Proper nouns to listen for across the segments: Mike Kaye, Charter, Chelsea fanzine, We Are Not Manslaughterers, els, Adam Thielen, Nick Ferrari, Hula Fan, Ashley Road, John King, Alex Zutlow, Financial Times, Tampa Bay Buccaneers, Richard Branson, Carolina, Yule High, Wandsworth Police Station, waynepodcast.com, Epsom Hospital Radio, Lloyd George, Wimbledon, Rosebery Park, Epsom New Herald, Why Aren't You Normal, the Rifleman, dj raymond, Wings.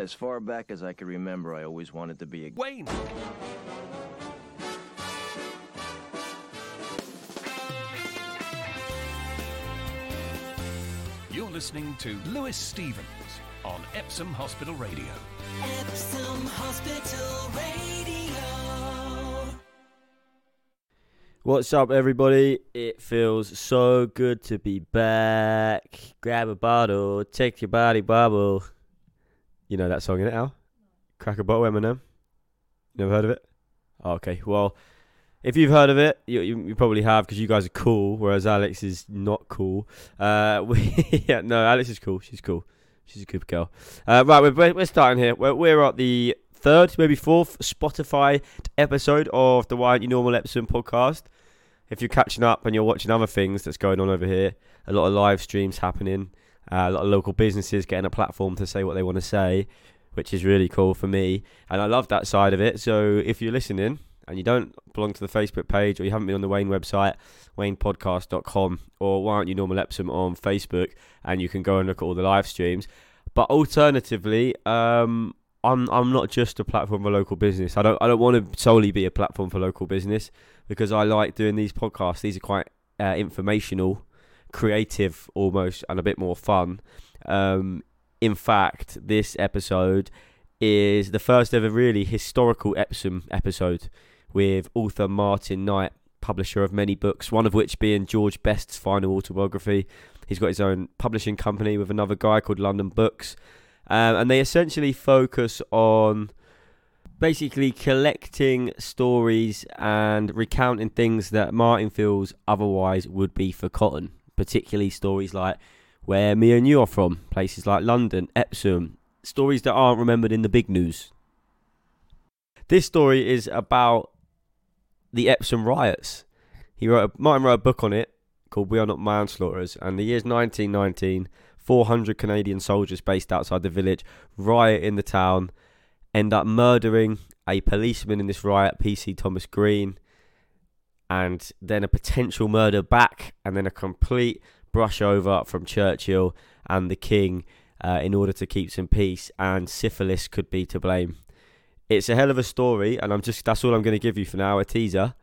As far back as I can remember, I always wanted to be a... Wayne! You're listening to Lewis Stevens on Epsom Hospital Radio. Epsom Hospital Radio. What's up, everybody? It feels so good to be back. Grab a bottle, take your body bubble. You know that song, innit, Al? Crack a bottle, Eminem. Never heard of it? Okay, well, if you've heard of it, you probably have, because you guys are cool, whereas Alex is not cool. Yeah, no, Alex is cool. She's cool. She's a good girl. Right, we're starting here. We're at the third, maybe fourth Spotify episode of the Why Aren't You Normal Epsom podcast. If you're catching up and you're watching other things that's going on over here, a lot of live streams happening. A lot of local businesses getting a platform to say what they want to say, which is really cool for me. And I love that side of it. So if you're listening and you don't belong to the Facebook page or you haven't been on the Wayne website, waynepodcast.com, or Why Aren't You Normal Epsom on Facebook, and you can go and look at all the live streams. But alternatively, I'm not just a platform for local business. I don't want to solely be a platform for local business, because I like doing these podcasts. These are quite informational, creative almost, and a bit more fun. In fact, this episode is the first ever really historical Epsom episode with author Martin Knight, publisher of many books, one of which being George Best's final autobiography. He's got his own publishing company with another guy called London Books, and they essentially focus on basically collecting stories and recounting things that Martin feels otherwise would be forgotten. Particularly stories like where me and you are from, places like London, Epsom, stories that aren't remembered in the big news. This story is about the Epsom riots. Martin wrote a book on it called We Are Not Manslaughterers, and the year's 1919, 400 Canadian soldiers based outside the village riot in the town, end up murdering a policeman in this riot, PC Thomas Green, and then a potential murder back, and then a complete brush over from Churchill and the King in order to keep some peace, and syphilis could be to blame. It's a hell of a story, and that's all I'm going to give you for now, a teaser.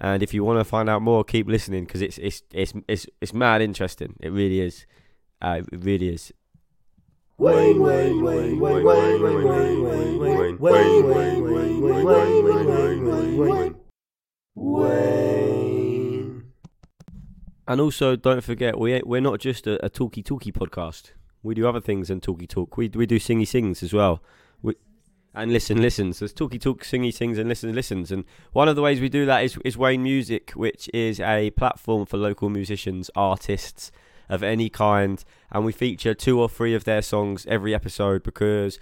And if you want to find out more, keep listening, because it's mad interesting. It really is. It really is. Wayne. And also, don't forget, we're not just a talky podcast. We do other things than talky talk. We do singy sings as well, and listen listens. There's talky talk, singy sings, and listen listens. And one of the ways we do that is Wayne Music, which is a platform for local musicians, artists of any kind, and we feature 2 or 3 of their songs every episode, because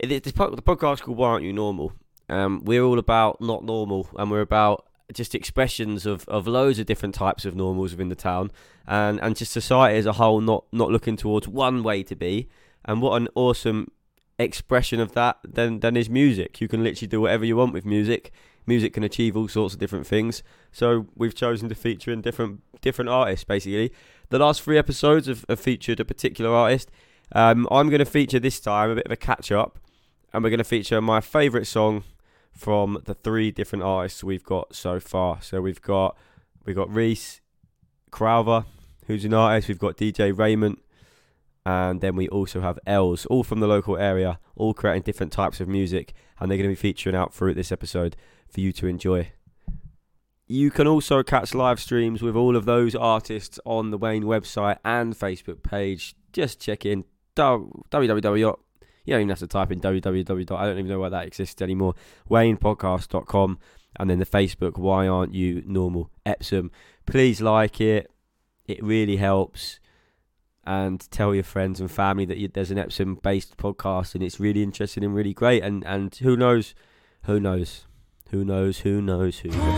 the podcast called Why Aren't You Normal? We're all about not normal, and we're about just expressions of loads of different types of normals within the town, and just society as a whole, not looking towards one way to be. And what an awesome expression of that then is music. You can literally do whatever you want with music. Music can achieve all sorts of different things. So we've chosen to feature in different artists, basically. The last 3 episodes have featured a particular artist. I'm going to feature this time a bit of a catch-up, and we're going to feature my favourite song from the 3 different artists we've got so far. So we've got Reese Crowther, who's an artist. We've got DJ Raymond, and then we also have Els, all from the local area, all creating different types of music, and they're going to be featuring out through this episode for you to enjoy. You can also catch live streams with all of those artists on the Wayne website and Facebook page. Just check in www. You don't even have to type in www. I don't even know why that exists anymore. waynepodcast.com, and then the Facebook, Why Aren't You Normal Epsom. Please like it. It really helps. And tell your friends and family that there's an Epsom-based podcast, and it's really interesting and really great. And who knows? Who knows? Who knows? Who knows? Who knows?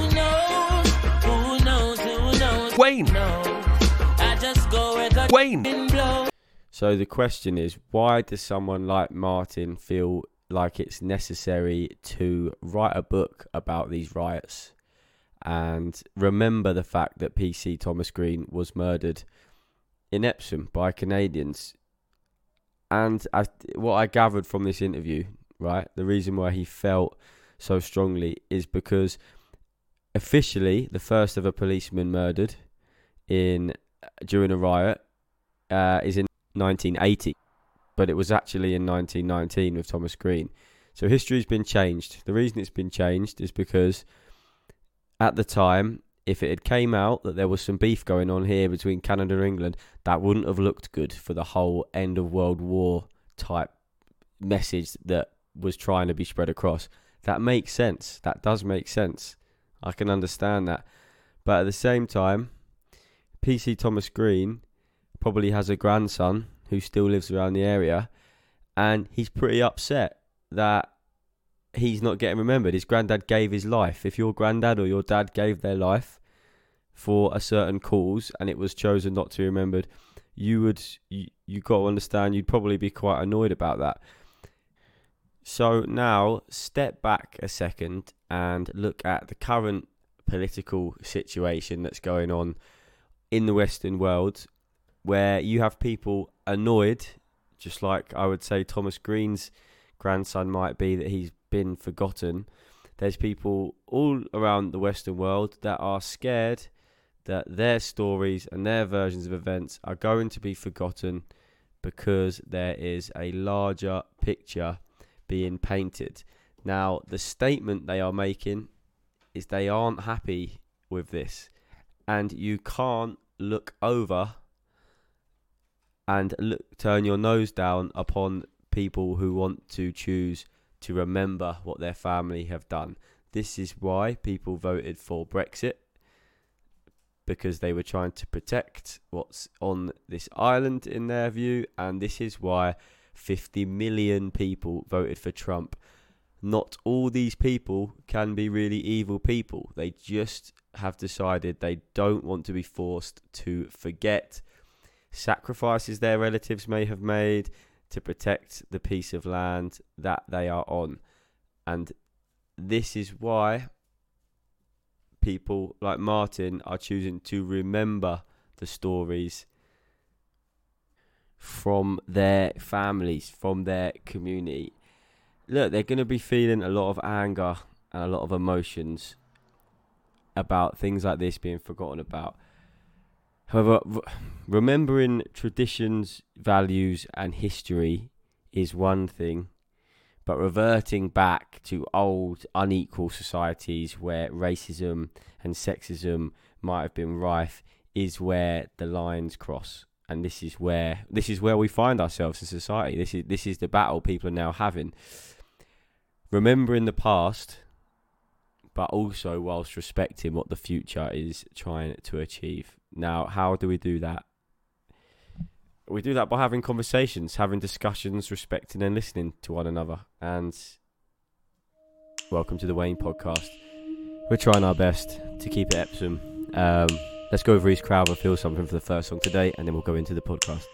Who knows? Who knows? Who knows? Wayne! I just go where the wind blows. So the question is, why does someone like Martin feel like it's necessary to write a book about these riots and remember the fact that PC Thomas Green was murdered in Epsom by Canadians? And what I gathered from this interview, right, the reason why he felt so strongly is because officially the first of a policeman murdered during a riot is in 1980, but it was actually in 1919 with Thomas Green. So history's been changed. The reason it's been changed is because at the time, if it had came out that there was some beef going on here between Canada and England, that wouldn't have looked good for the whole end of World War type message that was trying to be spread across. That makes sense. That does make sense. I can understand that. But at the same time, PC Thomas Green probably has a grandson who still lives around the area, and he's pretty upset that he's not getting remembered. His granddad gave his life. If your granddad or your dad gave their life for a certain cause and it was chosen not to be remembered, you got to understand, you'd probably be quite annoyed about that. So now step back a second and look at the current political situation that's going on in the Western world, where you have people annoyed, just like I would say Thomas Green's grandson might be, that he's been forgotten. There's people all around the Western world that are scared that their stories and their versions of events are going to be forgotten because there is a larger picture being painted. Now, the statement they are making is they aren't happy with this, and you can't look over and turn your nose down upon people who want to choose to remember what their family have done. This is why people voted for Brexit, because they were trying to protect what's on this island in their view, and this is why 50 million people voted for Trump. Not all these people can be really evil people. They just have decided they don't want to be forced to forget sacrifices their relatives may have made to protect the piece of land that they are on. And this is why people like Martin are choosing to remember the stories from their families, from their community. Look, they're going to be feeling a lot of anger and a lot of emotions about things like this being forgotten about. However, remembering traditions, values and history is one thing, but reverting back to old, unequal societies where racism and sexism might have been rife is where the lines cross. And this is where we find ourselves in society. This is the battle people are now having. Remembering the past, but also whilst respecting what the future is trying to achieve. Now, how do we do that? We do that by having conversations, having discussions, respecting and listening to one another. And welcome to the Wayne podcast. We're trying our best to keep it Epsom. Let's go over East Crowther, feel something for the first song today, and then we'll go into the podcast.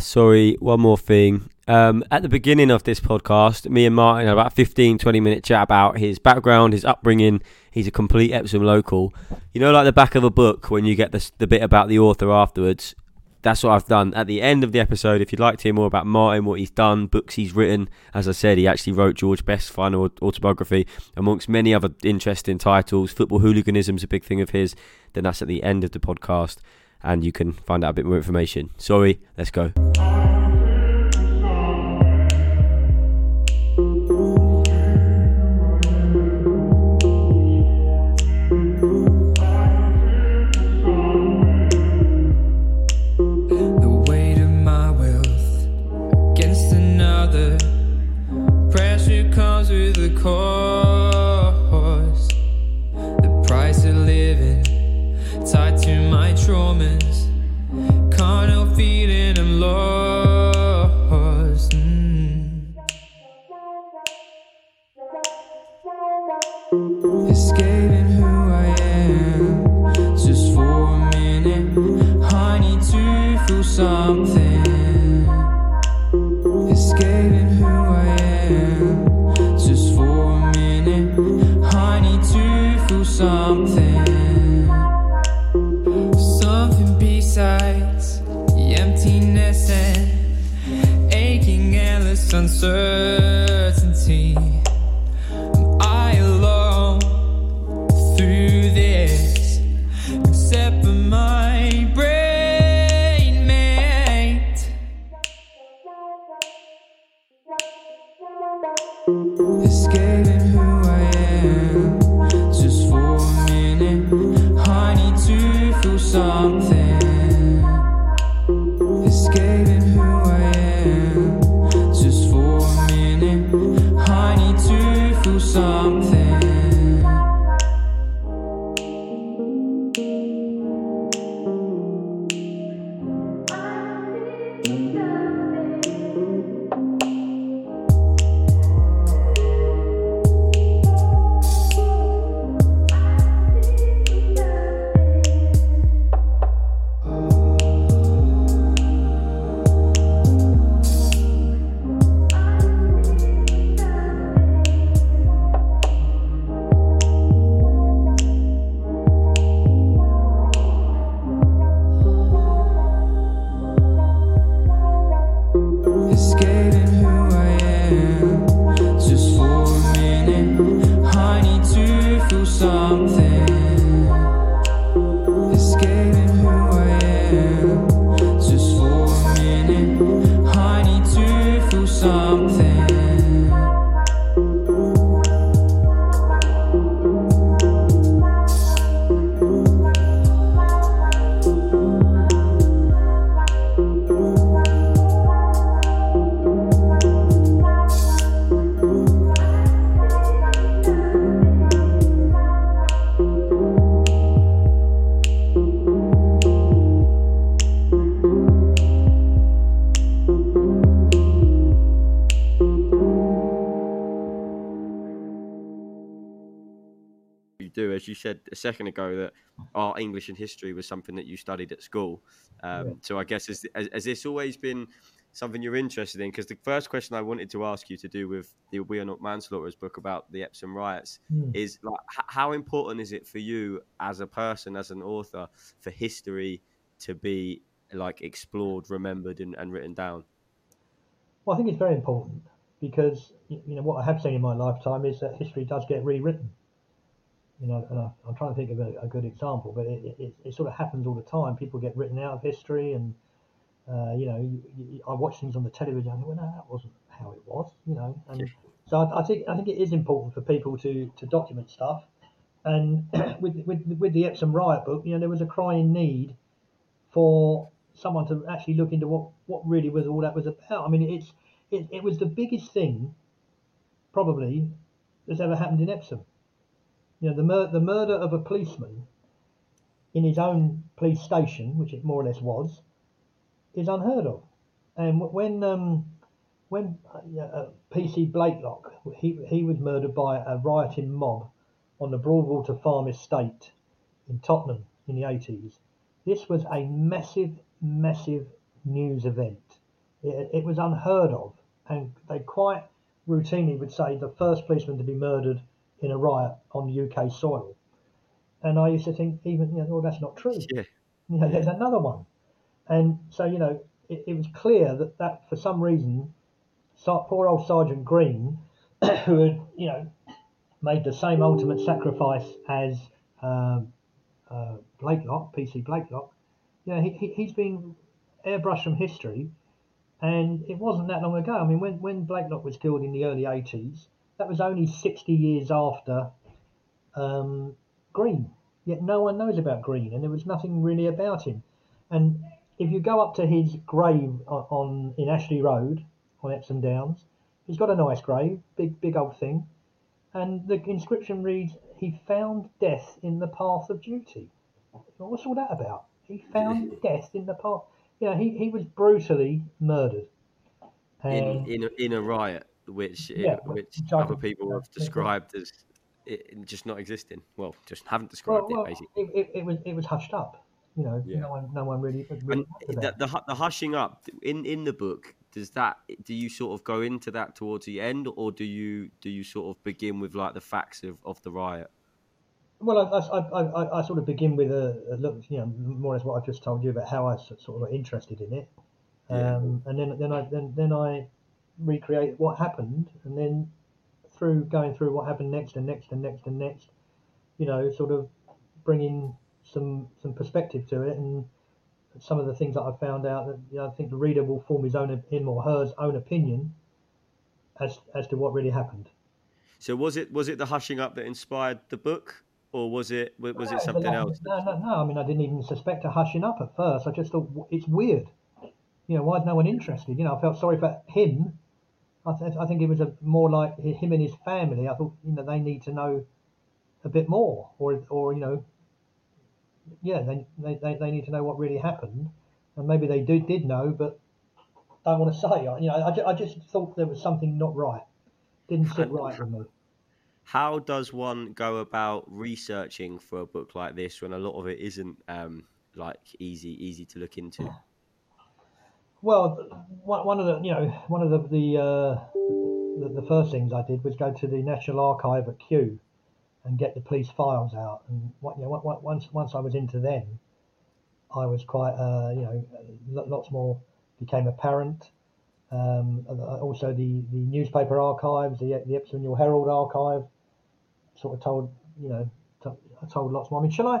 Sorry, one more thing. At the beginning of this podcast, me and Martin had about 15-20 minute chat about his background, his upbringing. He's a complete Epsom local. You know, like the back of a book when you get the bit about the author afterwards. That's what I've done. At the end of the episode, if you'd like to hear more about Martin, what he's done, books he's written, as I said, he actually wrote George Best's final autobiography, amongst many other interesting titles. Football hooliganism's a big thing of his. Then that's at the end of the podcast, and you can find out a bit more information. Sorry, let's go. Course, the price of living tied to my traumas, can't help feeling I'm lost. Escaping who I am just for a minute, I need to feel something. Escaping who I am just for a minute, I need to feel something. emptiness and aching endless uncertainty. Am I alone through this, except for my brain mate? Escaping who I am just for a minute. I need to feel something. Said a second ago that art, English and history was something that you studied at school. So I guess, has this always been something you're interested in? Because the first question I wanted to ask you to do with the We Are Not Manslaughterers book about the Epsom riots is, like, how important is it for you as a person, as an author, for history to be, like, explored, remembered and written down? Well, I think it's very important because, you know, what I have seen in my lifetime is that history does get rewritten. You know, and I'm trying to think of a good example, but it sort of happens all the time. People get written out of history, and you know, I watch things on the television. I go, well, no, that wasn't how it was. You know, and so I think it is important for people to document stuff. And with the Epsom riot book, you know, there was a crying need for someone to actually look into what really was all that was about. I mean, it was the biggest thing probably that's ever happened in Epsom. You know, the murder of a policeman in his own police station, which it more or less was, is unheard of. And when PC Blakelock, he was murdered by a rioting mob on the Broadwater Farm estate in Tottenham in the 80s. This was a massive, massive news event. It was unheard of, and they quite routinely would say the first policeman to be murdered in a riot on the UK soil. And I used to think, even, you know, well, that's not true. Yeah. You know, there's another one. And so, you know, it was clear that for some reason, poor old Sergeant Green, who had, you know, made the same ultimate sacrifice as Blakelock, PC Blakelock, you know, he's been airbrushed from history. And it wasn't that long ago. I mean, when Blakelock was killed in the early 80s, that was only 60 years after Green, yet no one knows about Green, and there was nothing really about him. And if you go up to his grave in Ashley Road on Epsom Downs, he's got a nice grave, big old thing, and the inscription reads, "He found death in the path of duty." Well, what's all that about? He found death in the path. You know, he was brutally murdered in a riot. Which other people have described as it just not existing. Well, just haven't described it, basically. It was hushed up. You know, no one really the hushing up in the book. Do you sort of go into that towards the end, or do you sort of begin with, like, the facts of the riot? Well, I sort of begin with a look, you know, more or less what I've just told you about how I sort of got interested in it, and then I recreate what happened, and then through going through what happened next and next and next and next, you know, sort of bringing some perspective to it, and some of the things that I found out that, you know, I think the reader will form his own, him or hers own opinion as to what really happened. So was it the hushing up that inspired the book, or was it something else? No. I mean, I didn't even suspect a hushing up at first. I just thought it's weird. You know, why is no one interested? You know, I felt sorry for him. I think it was more like him and his family. I thought, you know, they need to know a bit more, or you know, yeah, they need to know what really happened, and maybe they did know, but don't want to say. You know, I just thought there was something not right. Didn't sit right with me. How does one go about researching for a book like this when a lot of it isn't like easy to look into? Well, one of the first things I did was go to the National Archive at Kew and get the police files out. And once I was into them, I was quite lots more became apparent. Also the newspaper archives, the Epsom New Herald archive, sort of told lots more. I mean, shall I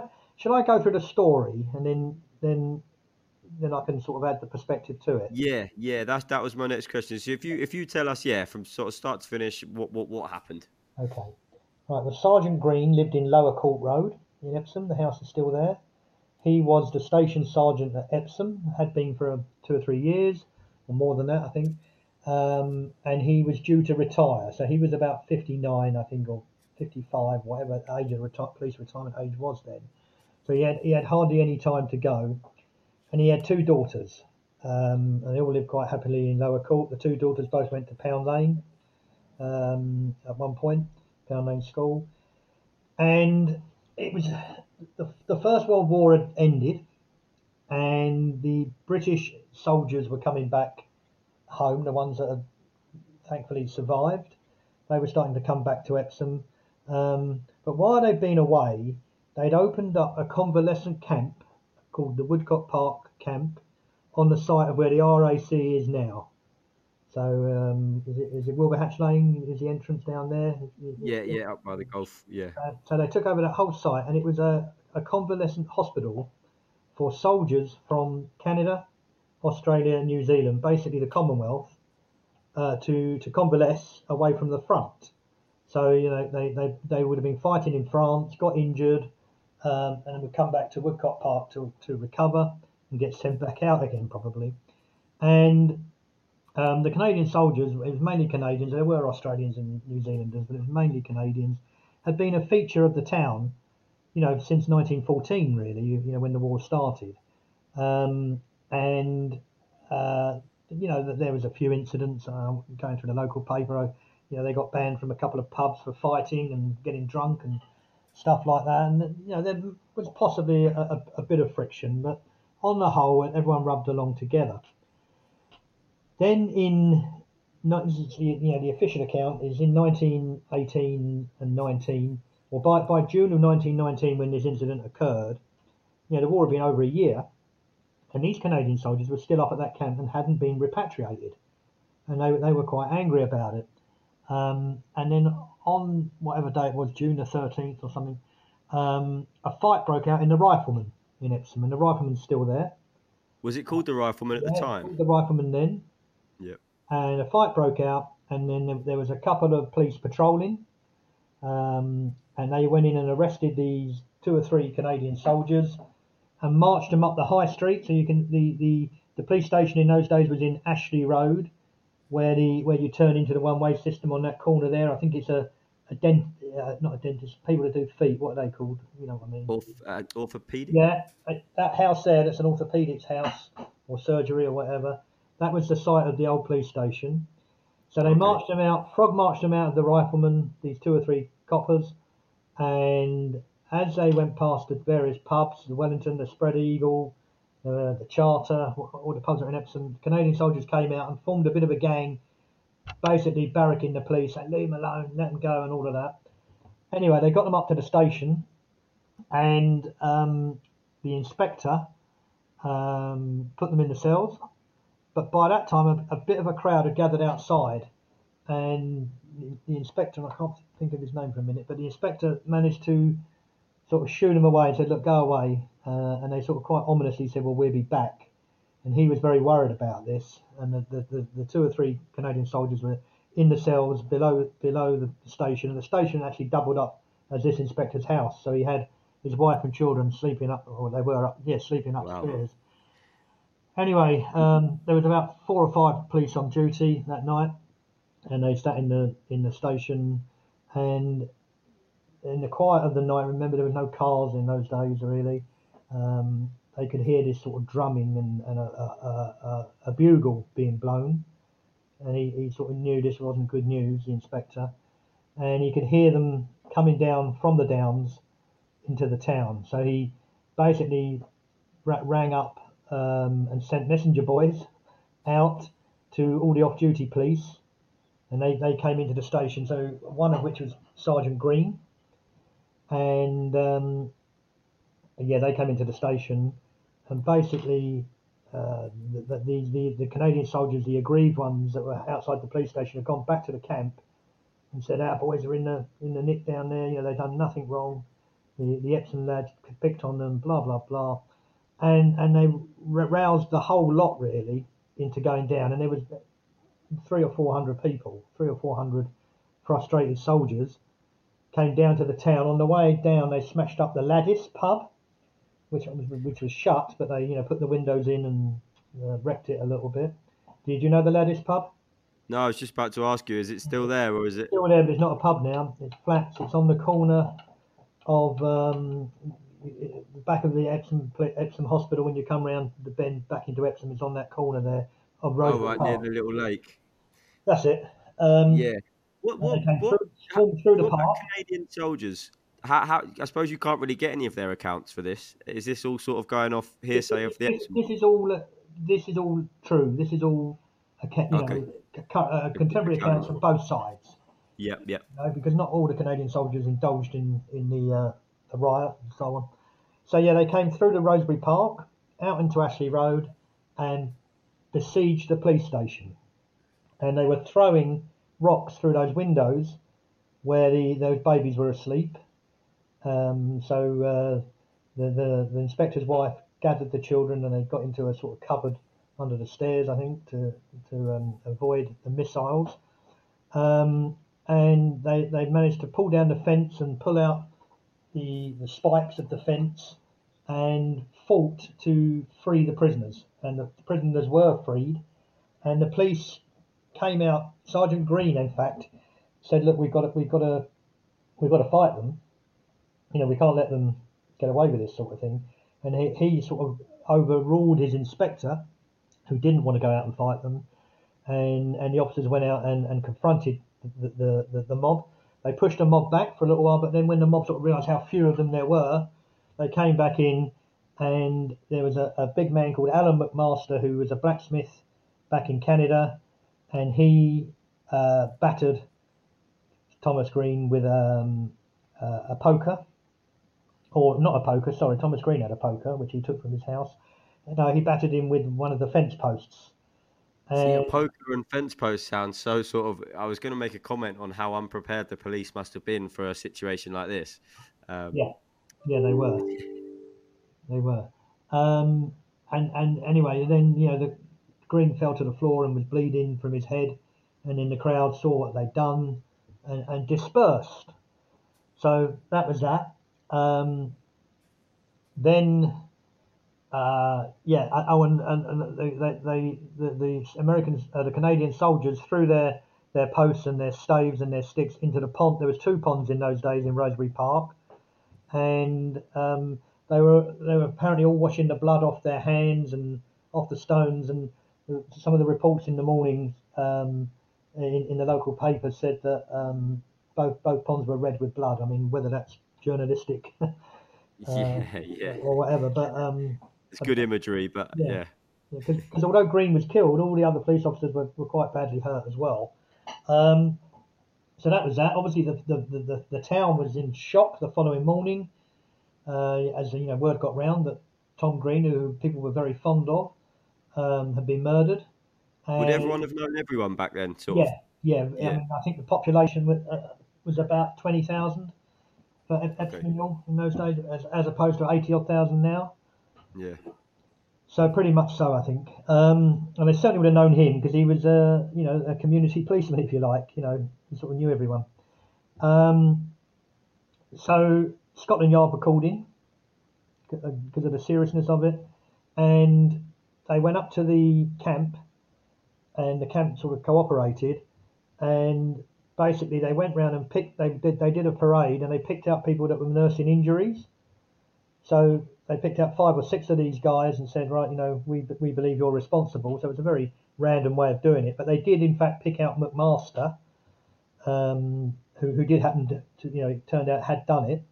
go through the story and then I can sort of add the perspective to it? Yeah. That was my next question. So if you tell us, from sort of start to finish, what happened? Okay. Right. Well, Sergeant Green lived in Lower Court Road in Epsom. The house is still there. He was the station sergeant at Epsom, had been for 2 or 3 years. Or more than that, I think, and he was due to retire. So he was about 59, I think, or 55, whatever age of police retirement age was then. So he had hardly any time to go, and he had 2 daughters, and they all lived quite happily in Lower Court. The 2 daughters both went to Pound Lane at one point, Pound Lane School, and it was the First World War had ended, and the British soldiers were coming back home, the ones that had thankfully survived. They were starting to come back to Epsom. But while they'd been away, they'd opened up a convalescent camp called the Woodcock Park camp on the site of where the RAC is now. So is it Wilberhatch Lane? Is the entrance down there? Yeah, up by the golf, yeah. So they took over that whole site, and it was a convalescent hospital for soldiers from Canada, Australia, New Zealand, basically the Commonwealth, to convalesce away from the front. So, you know, they would have been fighting in France, got injured, and would come back to Woodcock Park to recover and get sent back out again, probably. And the Canadian soldiers, it was mainly Canadians, there were Australians and New Zealanders, but it was mainly Canadians, had been a feature of the town, you know, since 1914, really, you know, when the war started. You know, there was a few incidents going through the local paper. You know, they got banned from a couple of pubs for fighting and getting drunk and stuff like that. And, you know, there was possibly a bit of friction, but on the whole, everyone rubbed along together. Then the official account is in 1918 and 19, or by June of 1919, when this incident occurred, you know, the war had been over a year, and these Canadian soldiers were still up at that camp and hadn't been repatriated, and they were quite angry about it. And then on whatever day it was, June the 13th or something, a fight broke out in the Rifleman in Epsom, and the Rifleman's still there. Was it called the Rifleman at the time? It was the Rifleman then. Yeah. And a fight broke out, and then there was a couple of police patrolling, and they went in and arrested these 2 or 3 Canadian soldiers and marched them up the high street. So you can the police station in those days was in Ashley Road, where you turn into the one-way system on that corner there. I think it's not a dentist, people that do feet. What are they called? You know what I mean? Orthopedic. Yeah, that house there. That's an orthopedics house or surgery or whatever. That was the site of the old police station. So they marched them out. Frog marched them out of the Rifleman. These 2 or 3 coppers. And as they went past the various pubs, the Wellington, the Spread Eagle, the Charter, all the pubs that were in Epsom, Canadian soldiers came out and formed a bit of a gang, basically barracking the police, saying, leave them alone, let them go, and all of that. Anyway, they got them up to the station, And the inspector put them in the cells. But by that time, a bit of a crowd had gathered outside, and the inspector, I can't think of his name for a minute, but the inspector managed to sort of shoo them away and said, look, go away. And they sort of quite ominously said, well, we'll be back. And he was very worried about this. And the two or three Canadian soldiers were in the cells below the station. And the station actually doubled up as this inspector's house. So he had his wife and children sleeping up, or they were up, yeah, sleeping upstairs. Wow. Anyway, there was about 4 or 5 police on duty that night, and they sat in the station. And in the quiet of the night, remember there was no cars in those days really. They could hear this sort of drumming and a bugle being blown, and he sort of knew this wasn't good news, the inspector, and he could hear them coming down from the downs into the town. So he basically rang up and sent messenger boys out to all the off-duty police, and they came into the station, so one of which was Sergeant Green, and yeah, they came into the station, and basically the Canadian soldiers, the aggrieved ones that were outside the police station, had gone back to the camp and said, our boys are in the nick down there, you know, they've done nothing wrong, the Epsom lads picked on them, blah blah blah. And they roused the whole lot really into going down, and there was 300 or 400 people, 300 or 400 frustrated soldiers came down to the town. On the way down, they smashed up the Laddice pub, which was shut, but they put the windows in and wrecked it a little bit. Did you know the Laddice pub? No, I was just about to ask you, is it still there or is it? Still there, but it's not a pub now. It's flats. It's on the corner of. The back of the Epsom Hospital, when you come round the bend back into Epsom, is on that corner there of Rosebery Park. Near the little lake. That's it. Yeah. What the park. Canadian soldiers? How I suppose you can't really get any of their accounts for this. Is this all sort of going off hearsay of the Epsom? This is all true. This is all contemporary accounts from both sides. Yeah, yeah. Because not all the Canadian soldiers indulged in the riot and so on. So yeah, they came through the Rosebery Park out into Ashley Road and besieged the police station, and they were throwing rocks through those windows where those babies were asleep. So the inspector's wife gathered the children, and they got into a sort of cupboard under the stairs, I think, to avoid the missiles. And they managed to pull down the fence and pull out the spikes of the fence and fought to free the prisoners, and the prisoners were freed, and the police came out. Sergeant Green, in fact, said, look, we've got to fight them, we can't let them get away with this sort of thing. And he sort of overruled his inspector, who didn't want to go out and fight them, and the officers went out and confronted the mob. They pushed the mob back for a little while, but then when the mob sort of realised how few of them there were, they came back in, and there was a big man called Alan McMaster, who was a blacksmith back in Canada, and he battered Thomas Green with a poker, or not a poker, sorry, Thomas Green had a poker, which he took from his house. No, he battered him with one of the fence posts. See, a poker and fence post sounds so sort of. I was going to make a comment on how unprepared the police must have been for a situation like this. Yeah, they were. And anyway, then the Green fell to the floor and was bleeding from his head, and then the crowd saw what they'd done and dispersed. So that was that. The Canadian soldiers threw their posts and their staves and their sticks into the pond. There was 2 ponds in those days in Rosebery Park, and they were apparently all washing the blood off their hands and off the stones. And some of the reports in the morning in the local paper said that both ponds were red with blood. I mean, whether that's journalistic or whatever, but. It's good imagery, but yeah. Because although Green was killed, all the other police officers were quite badly hurt as well. So that was that. Obviously, the town was in shock the following morning. as you know, word got round that Tom Green, who people were very fond of, had been murdered. And would everyone have known everyone back then? Yeah. I mean, I think the population was about 20,000 for Epsom in those days, as opposed to 80,000 now. Yeah. So pretty much so, I think. And they certainly would have known him because he was, a community policeman, if you like. You know, he sort of knew everyone. So Scotland Yard were called in because of the seriousness of it, and they went up to the camp, and the camp sort of cooperated, and basically they went round and they did a parade, and they picked out people that were nursing injuries. So they picked out 5 or 6 of these guys and said, right, you know, we believe you're responsible. So it's a very random way of doing it, but they did in fact pick out McMaster, who did happen to, you know, it turned out had done it.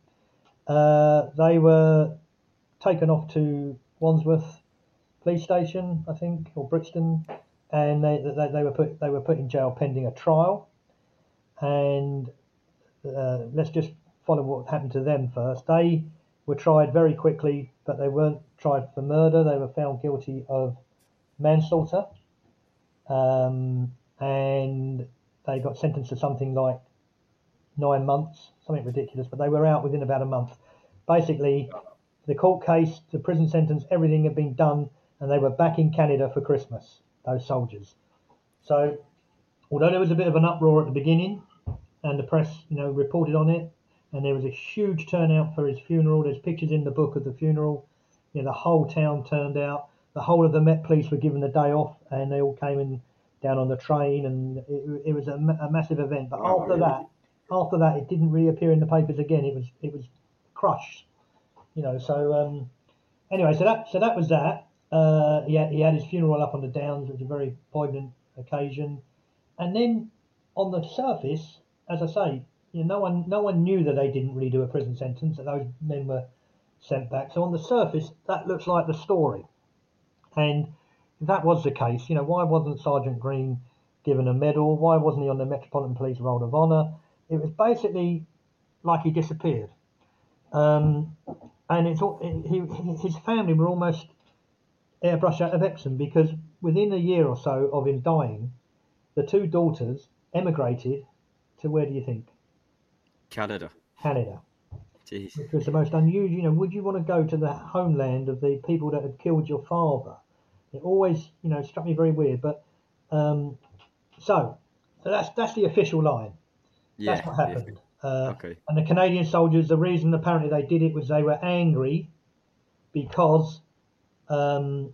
They were taken off to Wandsworth police station, I think, or Brixton, and they were put in jail pending a trial. And let's just follow what happened to them first. They were tried very quickly, but they weren't tried for murder. They were found guilty of manslaughter, and they got sentenced to something like 9 months, something ridiculous, but they were out within about a month. Basically, the court case, the prison sentence, everything had been done, and they were back in Canada for Christmas, those soldiers. So although there was a bit of an uproar at the beginning, and the press, you know, reported on it, and there was a huge turnout for his funeral. There's pictures in the book of the funeral. You know, the whole town turned out. The whole of the Met Police were given the day off, and they all came in down on the train, and it was a massive event. But after that, it didn't reappear in the papers again. It was crushed, you know. So anyway, so that was that. He had his funeral up on the Downs, which was a very poignant occasion. And then on the surface, as I say, you know, no one knew that they didn't really do a prison sentence, that those men were sent back. So on the surface, that looks like the story. And if that was the case, you know, why wasn't Sergeant Green given a medal? Why wasn't he on the Metropolitan Police Roll of Honour? It was basically like he disappeared. And his family were almost airbrushed out of Epsom, because within a year or so of him dying, the 2 daughters emigrated to, where do you think? Canada. Jeez. Which was the most unusual. You know, would you want to go to the homeland of the people that had killed your father? It always, you know, struck me very weird. But so that's the official line. Yeah, that's what happened. Yeah. And the Canadian soldiers, the reason apparently they did it was they were angry because, it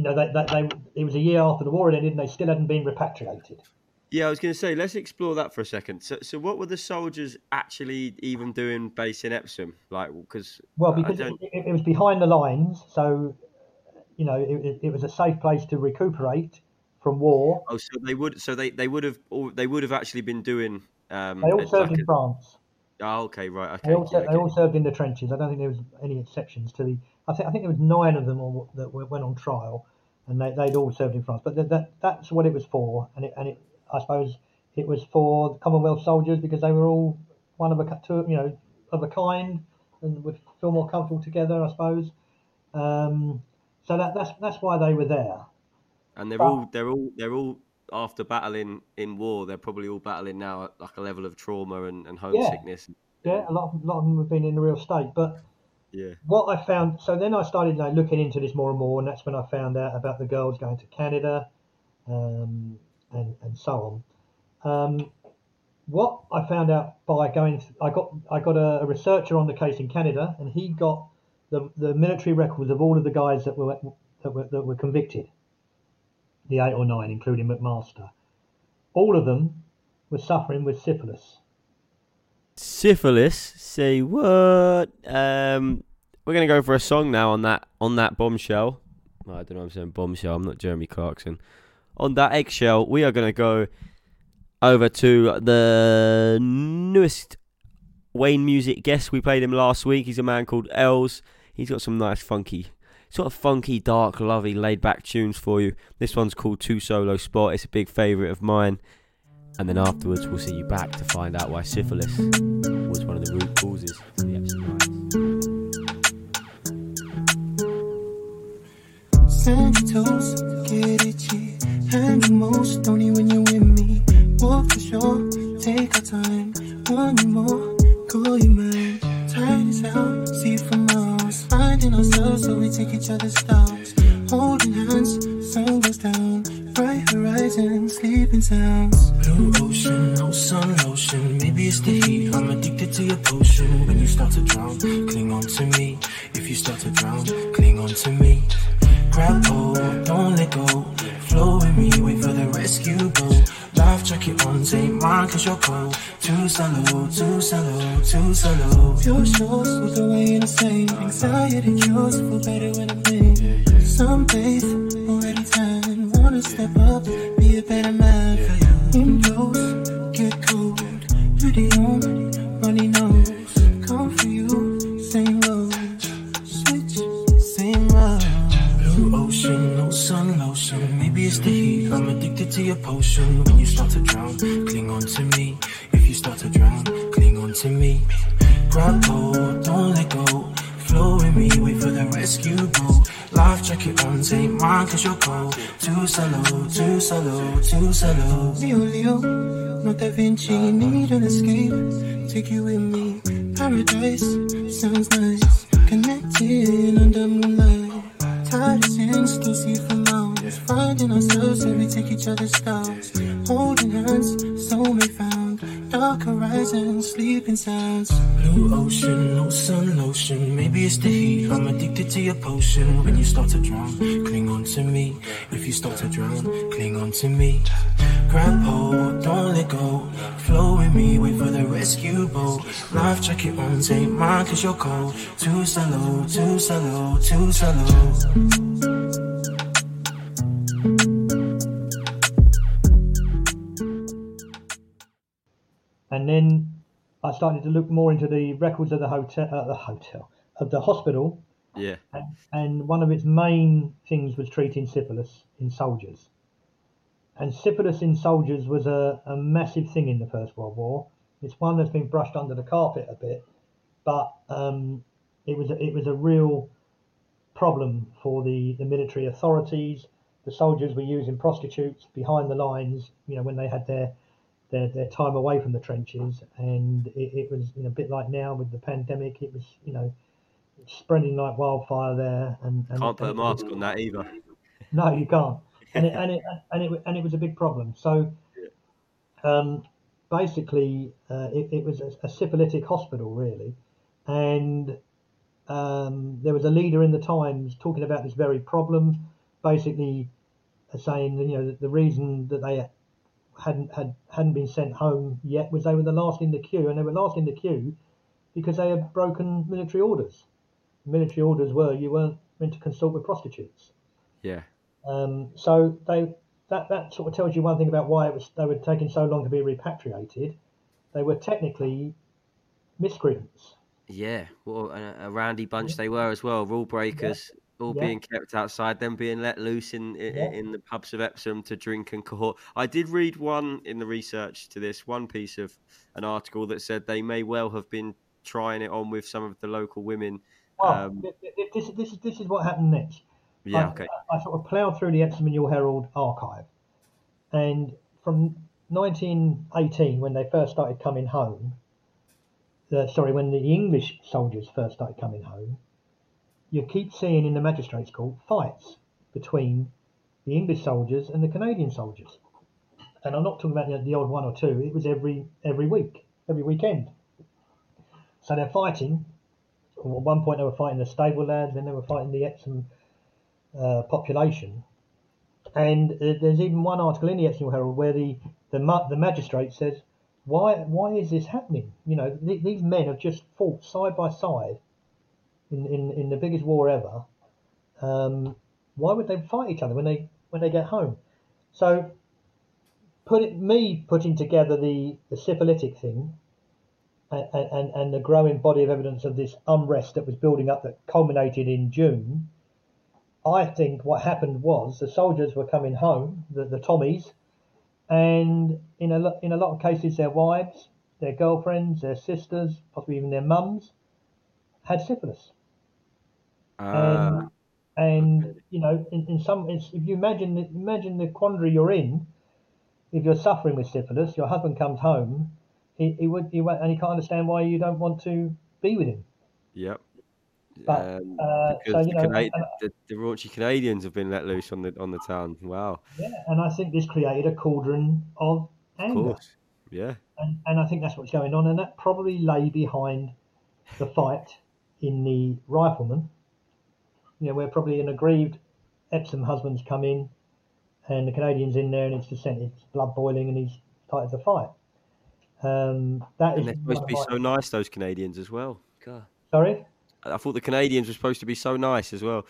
was a year after the war had ended, and they still hadn't been repatriated. Yeah, I was going to say, let's explore that for a second. So what were the soldiers actually even doing based in Epsom? Because it was behind the lines, so, you know, it was a safe place to recuperate from war. Oh, so they would have actually been doing. They all served in France. Oh, okay, right. Okay. They all served in the trenches. I don't think there was any exceptions to the. I think there was 9 of them that went on trial, and they'd all served in France. But that's what it was for, and I suppose it was for the Commonwealth soldiers, because they were all one of a kind, and would feel more comfortable together, I suppose. So that's why they were there. And they're all after battling in war. They're probably all battling now at like a level of trauma and homesickness. Yeah, a lot of them have been in a real state. But yeah, what I found. So then I started looking into this more and more, and that's when I found out about the girls going to Canada. And so on. What I found out by I got a researcher on the case in Canada, and he got the military records of all of the guys that were convicted, the 8 or 9, including McMaster. All of them were suffering with syphilis. Syphilis? Say what? We're gonna go for a song now on that bombshell. Oh, I don't know what I'm saying, bombshell. I'm not Jeremy Clarkson. On that eggshell, we are going to go over to the newest Wayne music guest. We played him last week. He's a man called Els. He's got some nice funky, dark, lovely, laid-back tunes for you. This one's called Two Solo Spot. It's a big favourite of mine. And then afterwards, we'll see you back to find out why syphilis was one of the root causes for the Epsom riots. hands, toes, get itchy. Hands most, only when you're with me. Walk for sure, take our time. One more, call you mine. Time is out, see from miles. Finding ourselves, so we take each other's thoughts. Holding hands, sun goes down. Bright horizon, sleeping sounds. Blue ocean, no sun lotion. Maybe it's the heat, I'm addicted to your potion. When you start to drown, cling on to me. If you start to drown, cling on to me. Grab hold, don't let go. Flow with me, wait for the rescue boat. Life jacket on, take mine cause you're cold. Too shallow, too shallow, too shallow. Your shores swept away in the same. Anxiety cures, feel better when I'm in. Sunbathe, already tan. Wanna step up, be a better man for you. In close, get cold. You're the only money knows. Come for you, same road. Switch, same road. Blue ocean, no sun lotion. Maybe it's the heat, I'm addicted to your potion. When you start to drown, cling on to me. If you start to drown, cling on to me. Grab hold, don't let go. Flow with me, wait for the rescue boat. Life jacket on, take mine cause you're cold. Too solo, too solo, too solo. Leo, Leo, not Da Vinci. Need an escape, take you with me. Paradise, sounds nice. Connected under moonlight. Tired of sin, still see from miles. Finding ourselves and we take each other's stars. Holding hands, soulmate found. Dark horizon, sleeping sounds. Blue ocean, no sun lotion. Maybe it's the heat, I'm addicted to your potion. When you start to drown, cling on to me. If you start to drown, cling on to me. Grab hold, don't let go. Flow with me, wait for the rescue boat. Life jacket on, take mine cause you're cold. Too shallow, too shallow, too shallow. And then I started to look more into the records of the hospital. Yeah. And one of its main things was treating syphilis in soldiers. And syphilis in soldiers was a massive thing in the First World War. It's one that's been brushed under the carpet a bit, but it was a real problem for the military authorities. The soldiers were using prostitutes behind the lines, you know, when they had their time away from the trenches, and it was, you know, a bit like now with the pandemic. It was, you know, spreading like wildfire there. And can't put a mask on that either. No, you can't. And it was a big problem. So, basically, it was a syphilitic hospital really, and there was a leader in the Times talking about this very problem, basically saying, you know, that the reason that they hadn't been sent home yet was they were the last in the queue, and they were last in the queue because they had broken military orders. Military orders were you weren't meant to consult with prostitutes. Yeah. So they that sort of tells you one thing about why they were taking so long to be repatriated. They were technically miscreants. Yeah, well, a randy bunch they were as well. Rule breakers. Yeah. All being kept outside, then being let loose in the pubs of Epsom to drink and cohort. I did read one in the research to this, one piece of an article that said they may well have been trying it on with some of the local women. This is what happened next. Yeah, I sort of ploughed through the Epsom New Herald archive, and from 1918, when they first started coming home, when the English soldiers first started coming home, you keep seeing in the magistrates' court fights between the English soldiers and the Canadian soldiers, and I'm not talking about the odd one or two. It was every week, every weekend. So they're fighting. At one point, they were fighting the stable lads, then they were fighting the Epsom population. And there's even one article in the Epsom Herald where the magistrate says, "Why is this happening? You know, these men have just fought side by side." In the biggest war ever, why would they fight each other when they get home? So, putting together the syphilitic thing and the growing body of evidence of this unrest that was building up that culminated in June, I think what happened was the soldiers were coming home, the Tommies, and in a lot of cases their wives, their girlfriends, their sisters, possibly even their mums, had syphilis. And you know, if you imagine the quandary you're in, if you're suffering with syphilis, your husband comes home, he won't, and he can't understand why you don't want to be with him. Yep. But, because so, you know, the raunchy Canadians have been let loose on the town. Wow. Yeah, and I think this created a cauldron of anger. Of course. Yeah. And I think that's what's going on, and that probably lay behind the fight in the Rifleman. You know, where probably an aggrieved Epsom husband's come in, and the Canadian's in there, and it's just it's blood boiling, and he's started to fight. They're supposed to be so nice, those Canadians, as well. God. Sorry? I thought the Canadians were supposed to be so nice as well.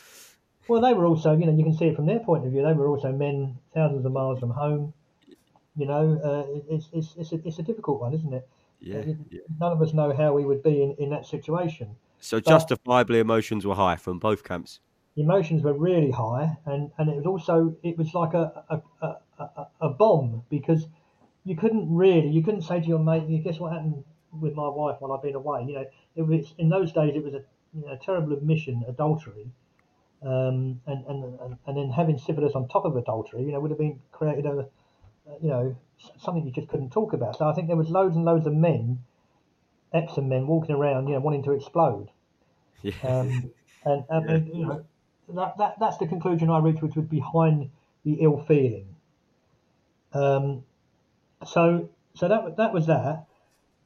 Well, they were also, you know, you can see it from their point of view. They were also men thousands of miles from home. You know, it's a difficult one, isn't it? Yeah, yeah. None of us know how we would be in that situation. So justifiably, emotions were high from both camps. Emotions were really high, and it was also like a bomb, because you couldn't say to your mate, guess what happened with my wife while I've been away. You know, it was in those days, it was a terrible admission, adultery, and then having syphilis on top of adultery, you know, would have been created something you just couldn't talk about. So I think there was loads and loads of men, Epsom men, walking around, you know, wanting to explode. Yeah. And you know, that's the conclusion I reached, which was behind the ill feeling. So that was that.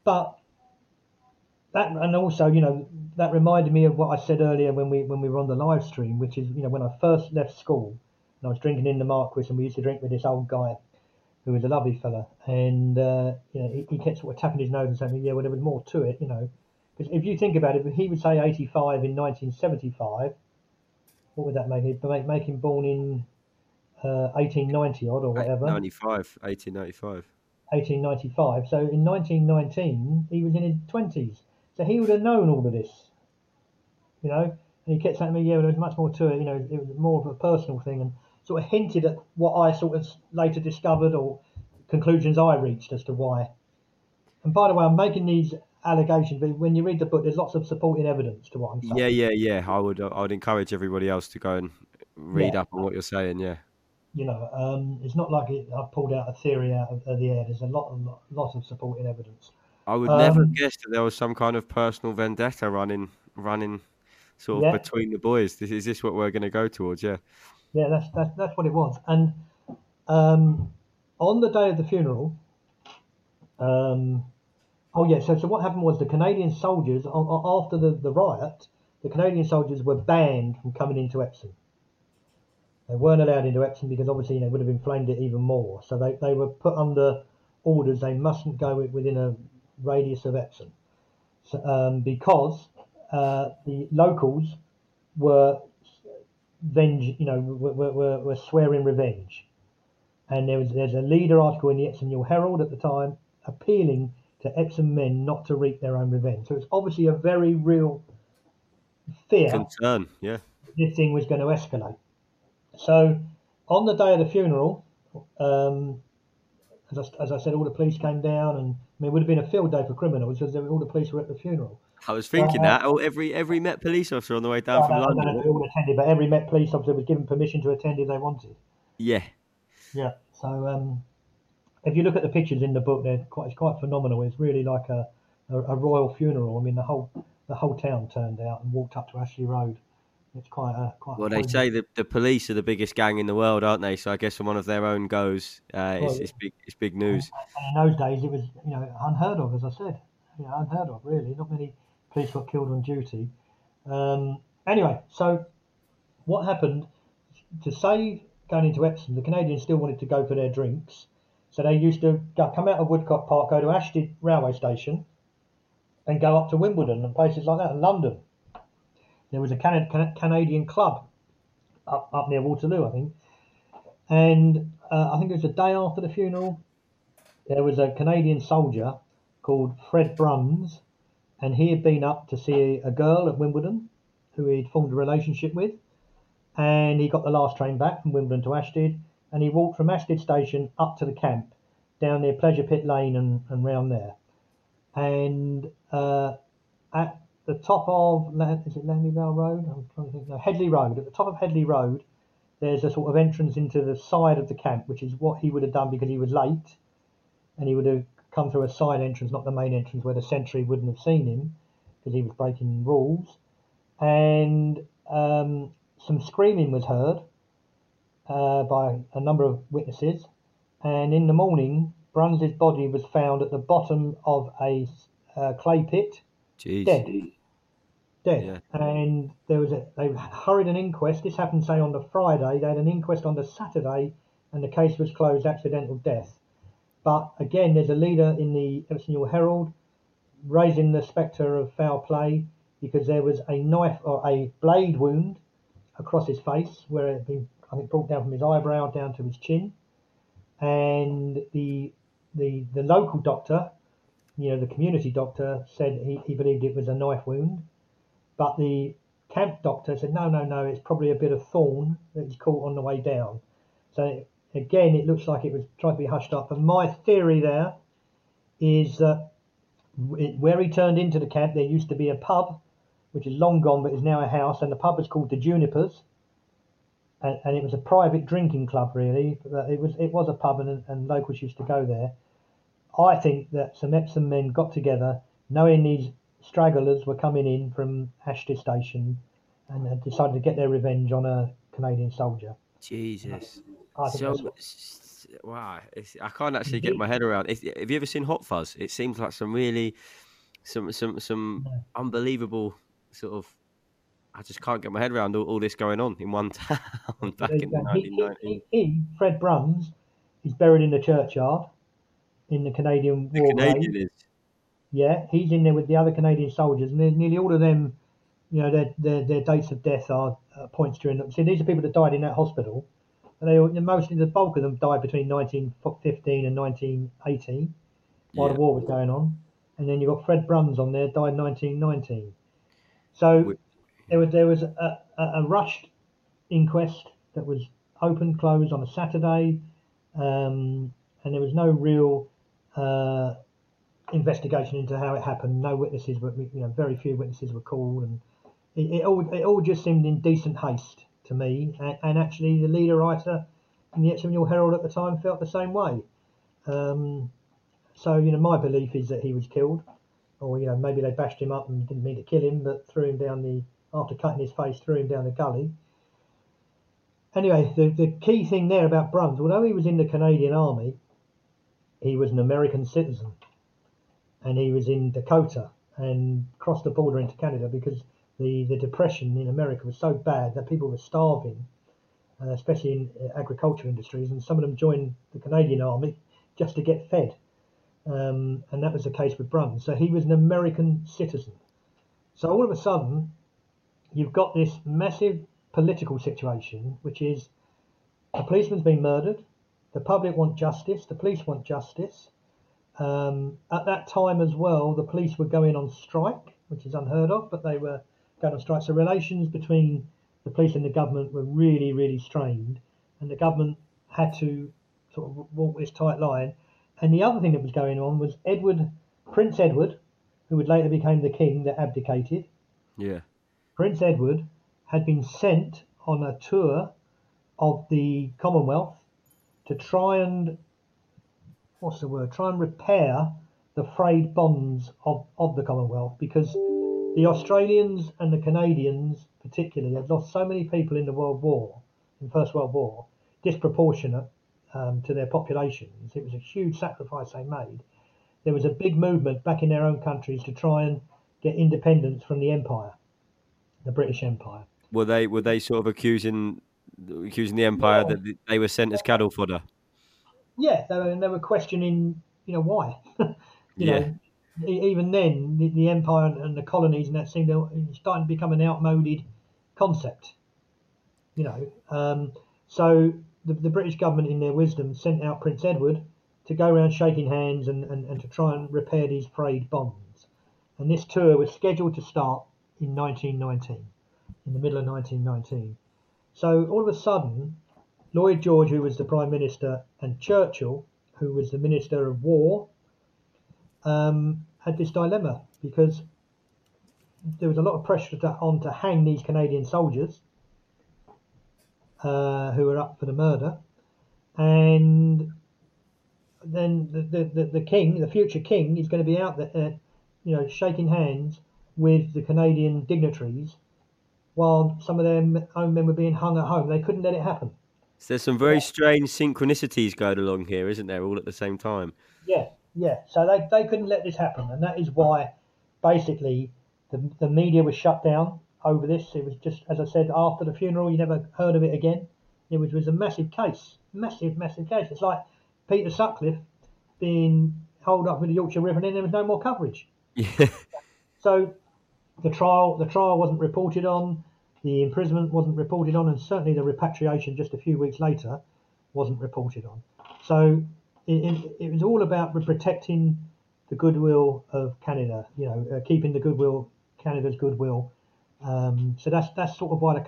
But that, and also, you know, that reminded me of what I said earlier when we were on the live stream, which is, you know, when I first left school and I was drinking in the Marquis, and we used to drink with this old guy who was a lovely fella, and you know, he kept sort of tapping his nose and saying, yeah, well, there was more to it, you know. Because if you think about it, if he would say 85 in 1975, what would that make him? Make him born in 1890 odd or whatever. 1895. So in 1919, he was in his 20s. So he would have known all of this, you know. And he kept saying to me, yeah, well, there was much more to it, you know, it was more of a personal thing, and sort of hinted at what I sort of later discovered, or conclusions I reached as to why. And by the way, I'm making these allegations, but when you read the book, there's lots of supporting evidence to what I'm saying. Yeah. I would encourage everybody else to go and read up on what you're saying. Yeah. You know, it's not like I've pulled out a theory out of the air. There's a lot of supporting evidence. I would never guess that there was some kind of personal vendetta running sort of between the boys. Is this what we're going to go towards? Yeah. Yeah, that's what it was. And on the day of the funeral, so what happened was, the Canadian soldiers, after the riot, the Canadian soldiers were banned from coming into Epsom. They weren't allowed into Epsom because obviously, you know, it would have inflamed it even more. So they were put under orders, they mustn't go within a radius of Epsom, so, because the locals were... we're swearing revenge, and there's a leader article in the Epsom New Herald at the time appealing to Epsom men not to wreak their own revenge. So it's obviously a very real fear, concern. Yeah, this thing was going to escalate. So on the day of the funeral, as I said, all the police came down, and I mean, it would have been a field day for criminals because all the police were at the funeral. I was thinking every Met police officer on the way down from London. They all attended, but every Met police officer was given permission to attend if they wanted. Yeah. Yeah. So if you look at the pictures in the book, it's quite phenomenal. It's really like a royal funeral. I mean, the whole town turned out and walked up to Ashley Road. It's quite. Well, they say that the police are the biggest gang in the world, aren't they? So I guess from one of their own goes, it's big news. And in those days, it was, you know, unheard of, as I said. You know, unheard of, really. Not many police got killed on duty. Anyway, so what happened, to save going into Epsom, the Canadians still wanted to go for their drinks, so they used to come out of Woodcock Park, go to Ashton railway station, and go up to Wimbledon and places like that. In London, there was a Canadian club up near Waterloo, I think, and I think it was the day after the funeral, there was a Canadian soldier called Fred Bruns, and he had been up to see a girl at Wimbledon who he'd formed a relationship with, and he got the last train back from Wimbledon to Ashted, and he walked from Ashted station up to the camp down near Pleasure Pit Lane and round there. And at the top of, is it Lanleyvale Road? I'm trying to think. No, Headley Road. At the top of Headley Road, there's a sort of entrance into the side of the camp, which is what he would have done because he was late, and he would have come through a side entrance, not the main entrance where the sentry wouldn't have seen him because he was breaking rules. And some screaming was heard by a number of witnesses. And in the morning, Bruns's body was found at the bottom of a clay pit. Jeez. Dead. Yeah. And there was they hurried an inquest. This happened, say, on the Friday. They had an inquest on the Saturday, and the case was closed, accidental death. But again, there's a leader in the Epsom New Herald raising the spectre of foul play because there was a knife or a blade wound across his face where it had been, I think, brought down from his eyebrow down to his chin. And the local doctor, you know, the community doctor, said he believed it was a knife wound. But the camp doctor said, no, it's probably a bit of thorn that he's caught on the way down. So again, it looks like it was trying to be hushed up. And my theory there is that where he turned into the camp, there used to be a pub, which is long gone, but is now a house. And the pub was called the Junipers. And it was a private drinking club, really. It was a pub, and locals used to go there. I think that some Epsom men got together, knowing these stragglers were coming in from Ashton Station, and decided to get their revenge on a Canadian soldier. Jesus. Wow. I can't actually get my head around. Have you ever seen Hot Fuzz? It seems like some really, some unbelievable sort of, I just can't get my head around all this going on in one town back in the 1990s. He, Fred Bruns, is buried in the churchyard in the Canadian War Grave. Yeah, he's in there with the other Canadian soldiers, and nearly all of them, you know, their dates of death are points during them. See, these are people that died in that hospital, and mostly the bulk of them died between 1915 and 1918 while the war was going on. And then you've got Fred Bruns on there, died in 1919. So there was a rushed inquest that was open, closed on a Saturday, and there was no real investigation into how it happened. No witnesses, but very few witnesses were called, and it all just seemed in decent haste to me. And actually, the leader writer in the Epsom New Herald at the time felt the same way. So my belief is that he was killed, or maybe they bashed him up and didn't mean to kill him, but threw him down after cutting his face, threw him down the gully. Anyway, the key thing there about Bruns, although he was in the Canadian Army, he was an American citizen. And he was in Dakota and crossed the border into Canada because the depression in America was so bad that people were starving, especially in agriculture industries. And some of them joined the Canadian Army just to get fed. And that was the case with Bruns. So he was an American citizen. So all of a sudden, you've got this massive political situation, which is a policeman's been murdered. The public want justice. The police want justice. At that time as well, the police were going on strike, which is unheard of, but they were going on strike. So relations between the police and the government were really, really strained, and the government had to sort of walk this tight line. And the other thing that was going on was Prince Edward, who would later become the king that abdicated. Yeah. Prince Edward had been sent on a tour of the Commonwealth to try and try and repair the frayed bonds of the Commonwealth, because the Australians and the Canadians particularly had lost so many people in the First World War, disproportionate to their populations. It was a huge sacrifice they made. There was a big movement back in their own countries to try and get independence from the Empire, the British Empire. Were they sort of accusing the Empire that they were sent as cattle fodder? Yeah, they were questioning, why. Know, even then, the empire and the colonies and that seemed starting to become an outmoded concept. So the British government, in their wisdom, sent out Prince Edward to go around shaking hands and to try and repair these frayed bonds. And this tour was scheduled to start in 1919, in the middle of 1919. So all of a sudden, Lloyd George, who was the Prime Minister, and Churchill, who was the Minister of War, had this dilemma, because there was a lot of pressure on to hang these Canadian soldiers who were up for the murder. And then the king, the future king, is going to be out there, shaking hands with the Canadian dignitaries while some of their own men were being hung at home. They couldn't let it happen. So there's some very strange synchronicities going along here, isn't there, all at the same time? Yeah. So they couldn't let this happen. And that is why, basically, the media was shut down over this. It was just, as I said, after the funeral, you never heard of it again. It was a massive case, massive case. It's like Peter Sutcliffe being holed up with the Yorkshire River, and then there was no more coverage. Yeah. So the trial wasn't reported on, the imprisonment wasn't reported on, and certainly the repatriation just a few weeks later wasn't reported on. So it was all about protecting the goodwill of Canada, keeping the goodwill, Canada's goodwill. So that's sort of why the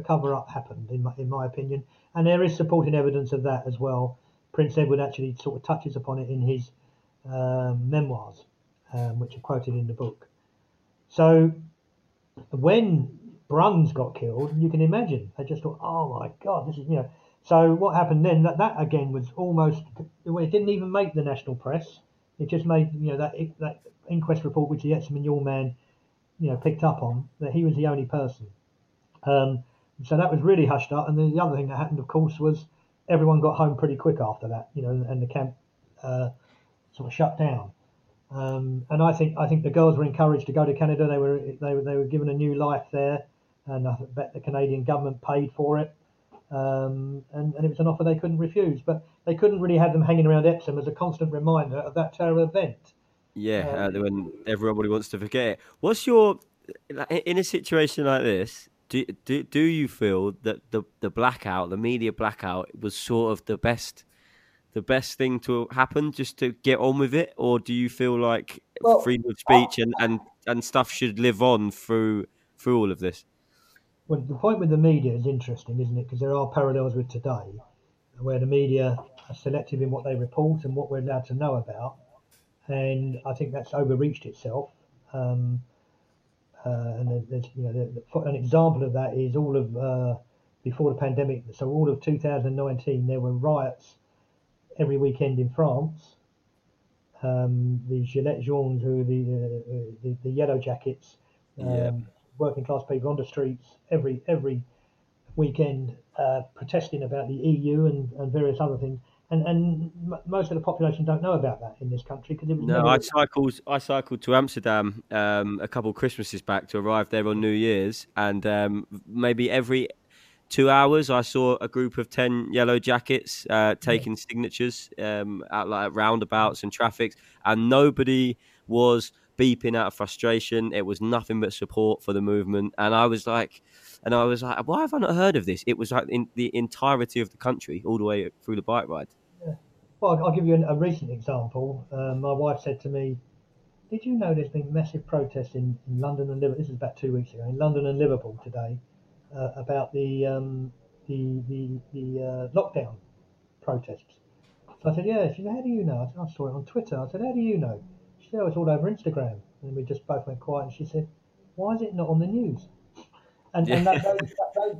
cover up happened, in my opinion. And there is supporting evidence of that as well. Prince Edward actually sort of touches upon it in his memoirs, which are quoted in the book. So when Bruns got killed, you can imagine they just thought, oh my God, this is, So what happened then? That again was almost, it didn't even make the national press. It just made, that inquest report, which the Epsom and Yule man, picked up on, that he was the only person. So that was really hushed up. And then the other thing that happened, of course, was everyone got home pretty quick after that, and the camp sort of shut down. And I think the girls were encouraged to go to Canada. They were given a new life there, and I bet the Canadian government paid for it. And it was an offer they couldn't refuse, but they couldn't really have them hanging around Epsom as a constant reminder of that terrible event. Yeah, when everybody wants to forget it. What's your, in a situation like this, do you feel that the blackout, the media blackout, was sort of the best thing to happen, just to get on with it, or do you feel like freedom of speech and stuff should live on through all of this? Well, the point with the media is interesting, isn't it? Because there are parallels with today, where the media are selective in what they report and what we're allowed to know about. And I think that's overreached itself. And there's, an example of that is all of before the pandemic. So all of 2019, there were riots every weekend in France. The Gilets Jaunes, who are the yellow jackets. Working class people on the streets every weekend, protesting about the EU and various other things, and most of the population don't know about that in this country because it was I cycled to Amsterdam a couple of Christmases back to arrive there on New Year's, and maybe every 2 hours I saw a group of 10 yellow jackets taking signatures at like roundabouts and traffics, and nobody was beeping out of frustration. It was nothing but support for the movement, and I was like, why have I not heard of this? It was like in the entirety of the country, all the way through the bike ride. Yeah. Well, I'll give you a recent example. My wife said to me, "Did you know there's been massive protests in London and Liverpool?" This is about 2 weeks ago, in London and Liverpool today, about the lockdown protests. So I said, "Yeah." She said, "How do you know?" I saw it on Twitter. I said, "How do you know?" Yeah, it's all over Instagram, and we just both went quiet. And she said, "Why is it not on the news?" And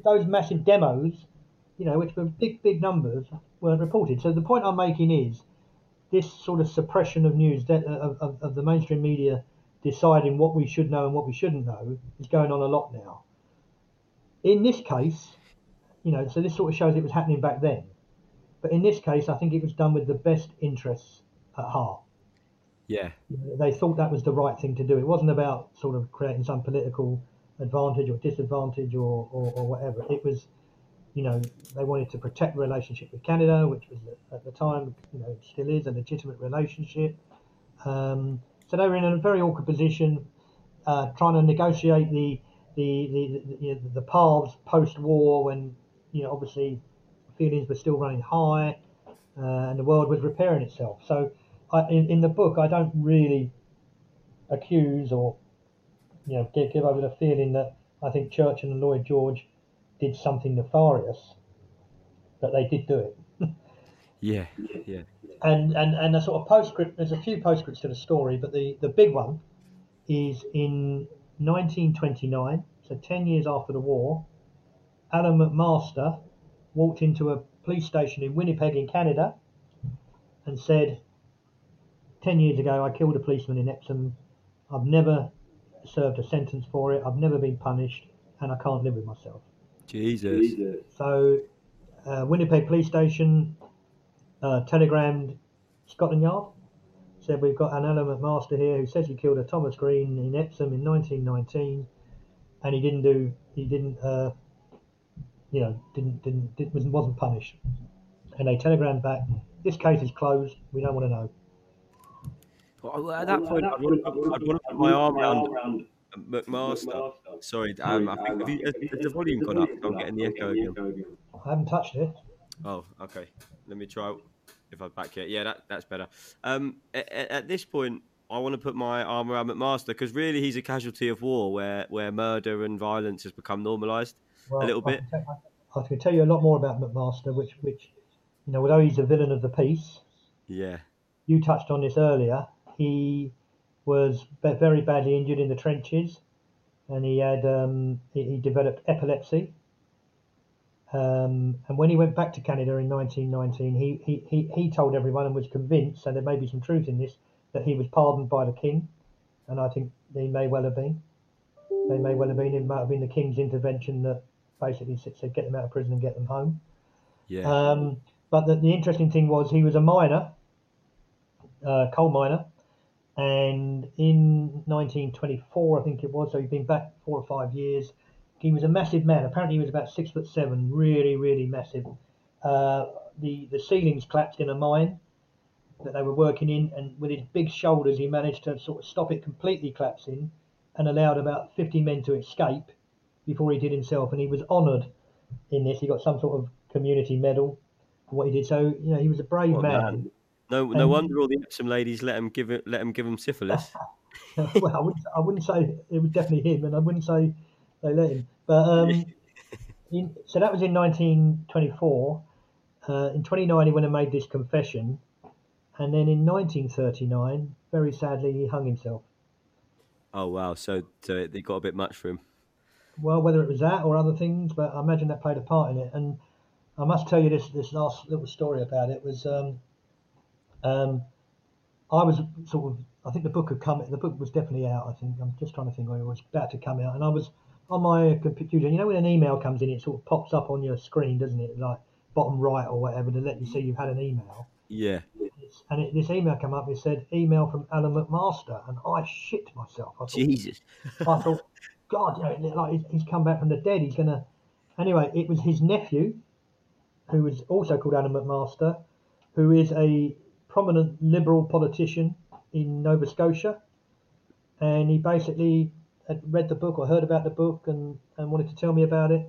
those massive demos, which were big numbers, weren't reported. So the point I'm making is this sort of suppression of news, of the mainstream media deciding what we should know and what we shouldn't know, is going on a lot now. In this case, so this sort of shows it was happening back then, but in this case, I think it was done with the best interests at heart. Yeah, they thought that was the right thing to do. It wasn't about sort of creating some political advantage or disadvantage or whatever. It was, they wanted to protect the relationship with Canada, which was at the time, still is a legitimate relationship. So they were in a very awkward position, trying to negotiate the paths post-war, when obviously feelings were still running high, and the world was repairing itself. So. In the book, I don't really accuse or give over the feeling that I think Churchill and Lloyd George did something nefarious, but they did do it. Yeah. And a sort of postscript. There's a few postscripts to the story, but the big one is in 1929, so 10 years after the war, Alan McMaster walked into a police station in Winnipeg in Canada and said, 10 years ago I killed a policeman in Epsom. I've never served a sentence for it. I've never been punished, and I can't live with myself. Jesus. So Winnipeg police station telegrammed Scotland Yard, said, we've got an Alan McMaster here who says he killed a Thomas Green in Epsom in 1919, and he wasn't punished. And they telegrammed back, this case is closed, we don't want to know. Well, at that point, I'd want to put my arm around McMaster. Sorry, I think has the volume gone up? I'm getting the echo again. I haven't touched it. Oh, okay. Let me try if I'm back here. Yeah, that's better. At this point, I want to put my arm around McMaster because really he's a casualty of war where murder and violence has become normalised a little bit. I can tell you a lot more about McMaster, which you know, although he's a villain of the piece. Yeah. You touched on this earlier. He was very badly injured in the trenches, and he had he developed epilepsy. And when he went back to Canada in 1919, he told everyone and was convinced, and there may be some truth in this, that he was pardoned by the king, and I think they may well have been. They may well have been. It might have been the king's intervention that basically said get them out of prison and get them home. Yeah. But the interesting thing was he was a miner, coal miner. And in 1924, I think it was, so he'd been back 4 or 5 years. He was a massive man. Apparently he was about 6'7", really, really massive. The ceilings collapsed in a mine that they were working in, and with his big shoulders, he managed to sort of stop it completely collapsing and allowed about 50 men to escape before he did himself. And he was honoured in this. He got some sort of community medal for what he did. So, you know, he was a brave man. No wonder all the Epsom ladies let him give him syphilis. Well, I wouldn't say it was definitely him, and I wouldn't say they let him. But so that was in 1924. In 1929, he went and made this confession, and then in 1939, very sadly, he hung himself. Oh wow! So it got a bit much for him. Well, whether it was that or other things, but I imagine that played a part in it. And I must tell you this last little story about it was. I was sort of, I think the book was definitely out, I think. I'm just trying to think when it was about to come out. And I was on my computer, and you know when an email comes in, it sort of pops up on your screen, doesn't it? Like bottom right or whatever, to let you see you've had an email. Yeah. And this email came up, it said, email from Alan McMaster. And I shit myself. I thought, Jesus. I thought, God, you know, like he's come back from the dead. He's going to... Anyway, it was his nephew, who was also called Alan McMaster, who is a... prominent liberal politician in Nova Scotia, and he basically had read the book or heard about the book and wanted to tell me about it,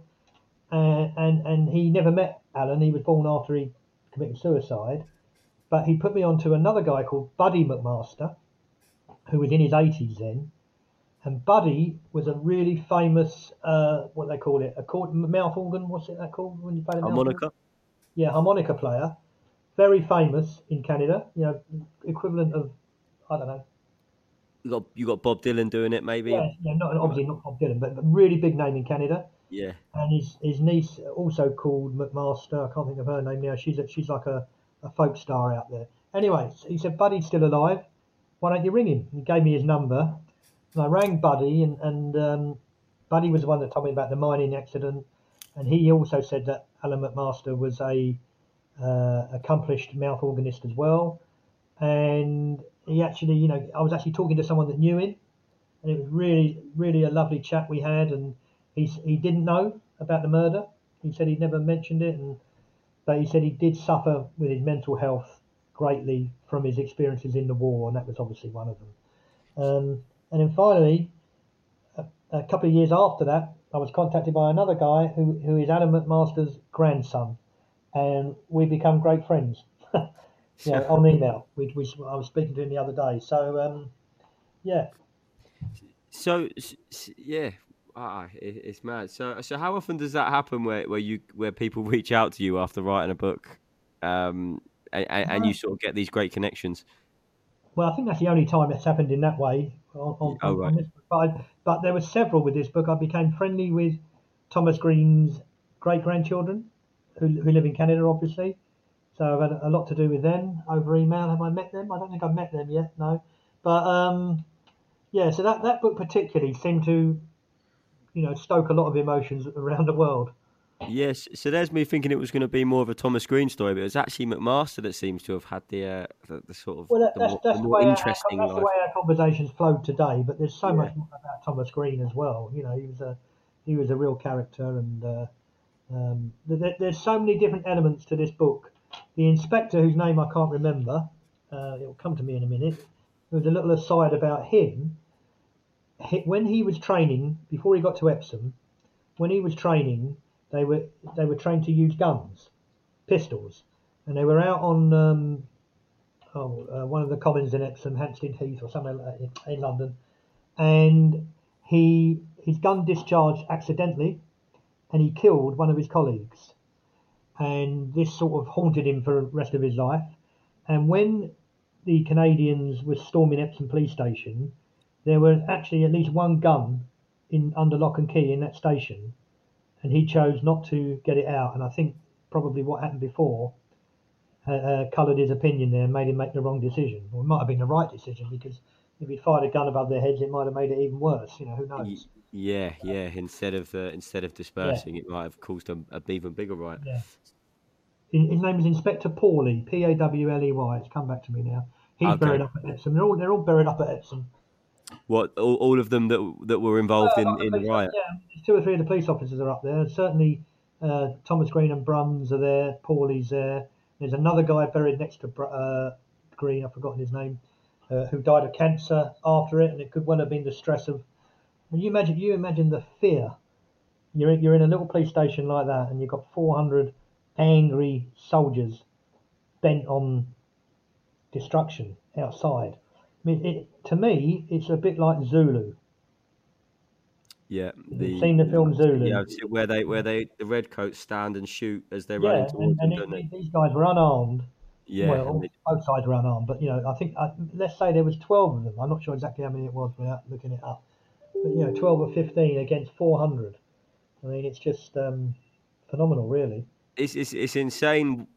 and he never met Alan. He was born after he committed suicide, but he put me on to another guy called Buddy McMaster, who was in his 80s then, and Buddy was a really famous what they call it, a mouth organ, what's it that called when you play the mouth harmonica organ? Yeah, harmonica player. Very famous in Canada, you know, equivalent of, I don't know. You got Bob Dylan doing it, maybe? Yeah, obviously not Bob Dylan, but a really big name in Canada. Yeah. And his niece, also called McMaster, I can't think of her name now, she's like a folk star out there. Anyway, he said, Buddy's still alive, why don't you ring him? He gave me his number, and I rang Buddy, and Buddy was the one that told me about the mining accident, and he also said that Alan McMaster was an accomplished mouth organist as well, and he actually, you know, I was actually talking to someone that knew him, and it was really, really a lovely chat we had. And he didn't know about the murder. He said he'd never mentioned it, but he said he did suffer with his mental health greatly from his experiences in the war, and that was obviously one of them. And then finally, a couple of years after that, I was contacted by another guy who is Alan McMaster's grandson. And we become great friends, you know, on email. I was speaking to him the other day. So, yeah. So, yeah, it's mad. So how often does that happen where people reach out to you after writing a book, and you sort of get these great connections? Well, I think that's the only time it's happened in that way. On this book. But there were several with this book. I became friendly with Thomas Green's great-grandchildren who live in Canada, obviously. So I've had a lot to do with them over email. Have I met them? I don't think I've met them yet, no. But, yeah, so that book particularly seemed to, you know, stoke a lot of emotions around the world. Yes, so there's me thinking it was going to be more of a Thomas Green story, but it's actually McMaster that seems to have had the sort of interesting life. That's the way our conversations flowed today, but there's so much more about Thomas Green as well. You know, he was a real character, and there's so many different elements to this book. The inspector, whose name I can't remember, it'll come to me in a minute, there was a little aside about him. When he was training, before he got to Epsom, when he was training... They were trained to use guns, pistols, and they were out on one of the commons in Epsom, Hampstead Heath or somewhere in London, and his gun discharged accidentally, and he killed one of his colleagues, and this sort of haunted him for the rest of his life. And when the Canadians were storming Epsom police station, there was actually at least one gun in under lock and key in that station. And he chose not to get it out. And I think probably what happened before coloured his opinion there and made him make the wrong decision. Or it might have been the right decision, because if he'd fired a gun above their heads, it might have made it even worse. You know, who knows? Yeah, yeah. Instead of dispersing, it might have caused an even bigger riot. Yeah. His name is Inspector Pawley, P-A-W-L-E-Y. It's come back to me now. He's buried up at Epsom. They're all buried up at Epsom. What, all of them that were involved in the riot? Yeah, 2 or 3 of the police officers are up there. Certainly Thomas Green and Brums are there, Pawley's there. There's another guy buried next to Green, I've forgotten his name, who died of cancer after it, and it could well have been the stress of... And you imagine the fear. You're in a little police station like that, and you've got 400 angry soldiers bent on destruction outside. I mean, to me, it's a bit like Zulu. Yeah, you've seen the film Zulu, where the redcoats stand and shoot as they're running towards them. These guys were unarmed. Yeah, well, both sides were unarmed, but you know, I think let's say there was 12 of them. I'm not sure exactly how many it was without looking it up, but you know, 12 or 15 against 400. I mean, it's just phenomenal, really. It's insane,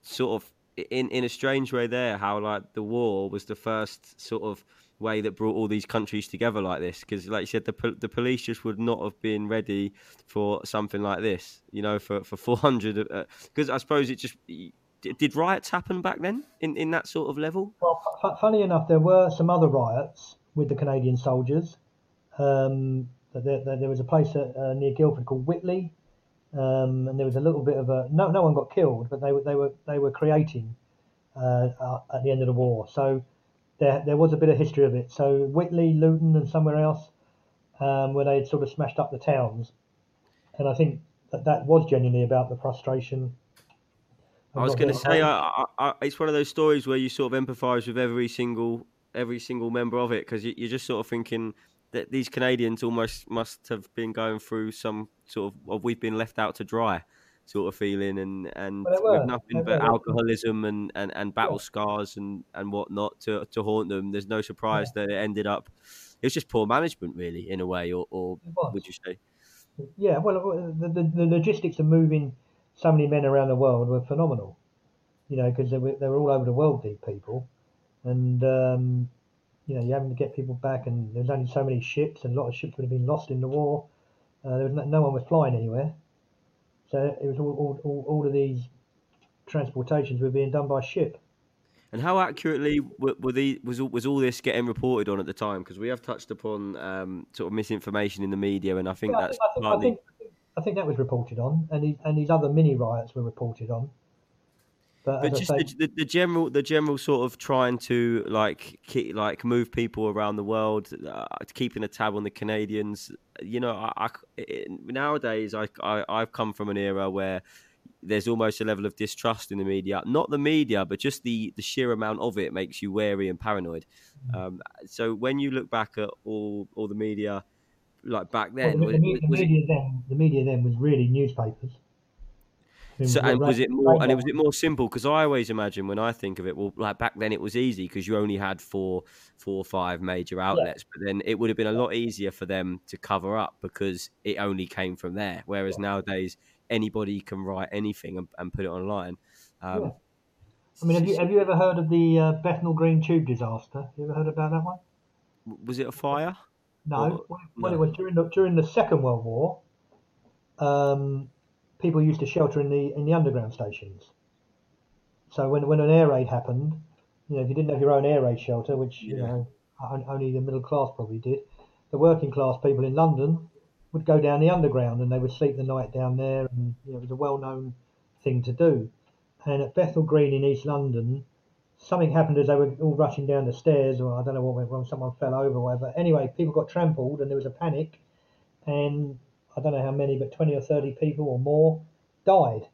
sort of. In a strange way there, how like the war was the first sort of way that brought all these countries together like this, because like you said, the police just would not have been ready for something like this, you know, for 400, because I suppose it just... Did riots happen back then in that sort of level? Well, funny enough, there were some other riots with the Canadian soldiers. There was a place near Guildford called Whitley. And there was a little bit of a... No one got killed, but they were creating at the end of the war. So there was a bit of history of it. So Whitley, Luton, and somewhere else where they had sort of smashed up the towns, and I think that was genuinely about the frustration. I was going to say, it's one of those stories where you sort of empathise with every single member of it, because you're just sort of thinking that these Canadians almost must have been going through some sort of we've been left out to dry sort of feeling, and with nothing but alcoholism and battle scars and whatnot to haunt them. There's no surprise that it ended up... It was just poor management, really, in a way, or would you say? Yeah, well, the logistics of moving so many men around the world were phenomenal, you know, because they were all over the world, these people, and... you know, you're having to get people back, and there's only so many ships, and a lot of ships would have been lost in the war. There was no one was flying anywhere, so it was all of these transportations were being done by ship. And how accurately was all this getting reported on at the time? Because we have touched upon sort of misinformation in the media, and I think that's partly... I think that was reported on, and these other mini riots were reported on. But just the general sort of trying to like move people around the world, keeping a tab on the Canadians. You know, nowadays I've come from an era where there's almost a level of distrust in the media. Not the media, but just the sheer amount of it makes you wary and paranoid. Mm-hmm. So when you look back at all the media, like back then, the media then was really newspapers. So, and was it more? And it was it more simple? Because I always imagine when I think of it, well, like back then it was easy because you only had four or five major outlets. Yeah. But then it would have been a lot easier for them to cover up because it only came from there. Whereas nowadays, anybody can write anything and put it online. I mean, have you ever heard of the Bethnal Green Tube disaster? You ever heard about that one? Was it a fire? No. Well, it was during the Second World War. People used to shelter in the underground stations. So when an air raid happened, you know, if you didn't have your own air raid shelter, which you know only the middle class probably did, the working class people in London would go down the underground and they would sleep the night down there, and you know, it was a well-known thing to do. And at Bethnal Green in East London, something happened as they were all rushing down the stairs, or I don't know what went wrong, someone fell over or whatever. Anyway, people got trampled and there was a panic, and I don't know how many, but 20 or 30 people or more died.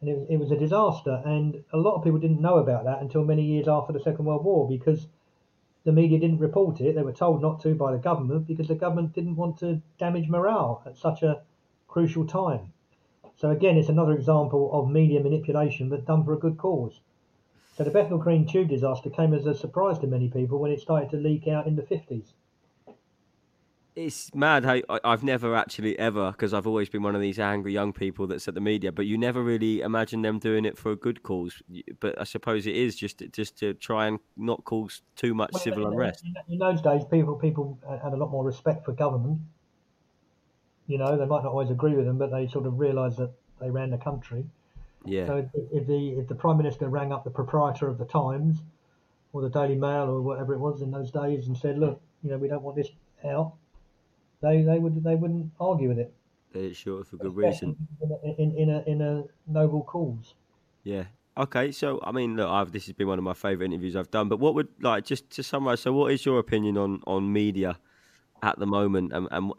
And it was a disaster. And a lot of people didn't know about that until many years after the Second World War, because the media didn't report it. They were told not to by the government because the government didn't want to damage morale at such a crucial time. So again, it's another example of media manipulation, but done for a good cause. So the Bethnal Green Tube disaster came as a surprise to many people when it started to leak out in the 50s. It's mad how I've never actually ever, because I've always been one of these angry young people that's at the media, but you never really imagine them doing it for a good cause. But I suppose it is just to try and not cause too much civil unrest. In those days, people had a lot more respect for government. You know, they might not always agree with them, but they sort of realised that they ran the country. Yeah. So if the Prime Minister rang up the proprietor of the Times or the Daily Mail or whatever it was in those days and said, look, you know, we don't want this out, They wouldn't argue with it. They're sure for good reason. In a noble cause. Yeah. Okay. So I mean, look, this has been one of my favourite interviews I've done. But what would, like, just to summarise? So what is your opinion on media at the moment, and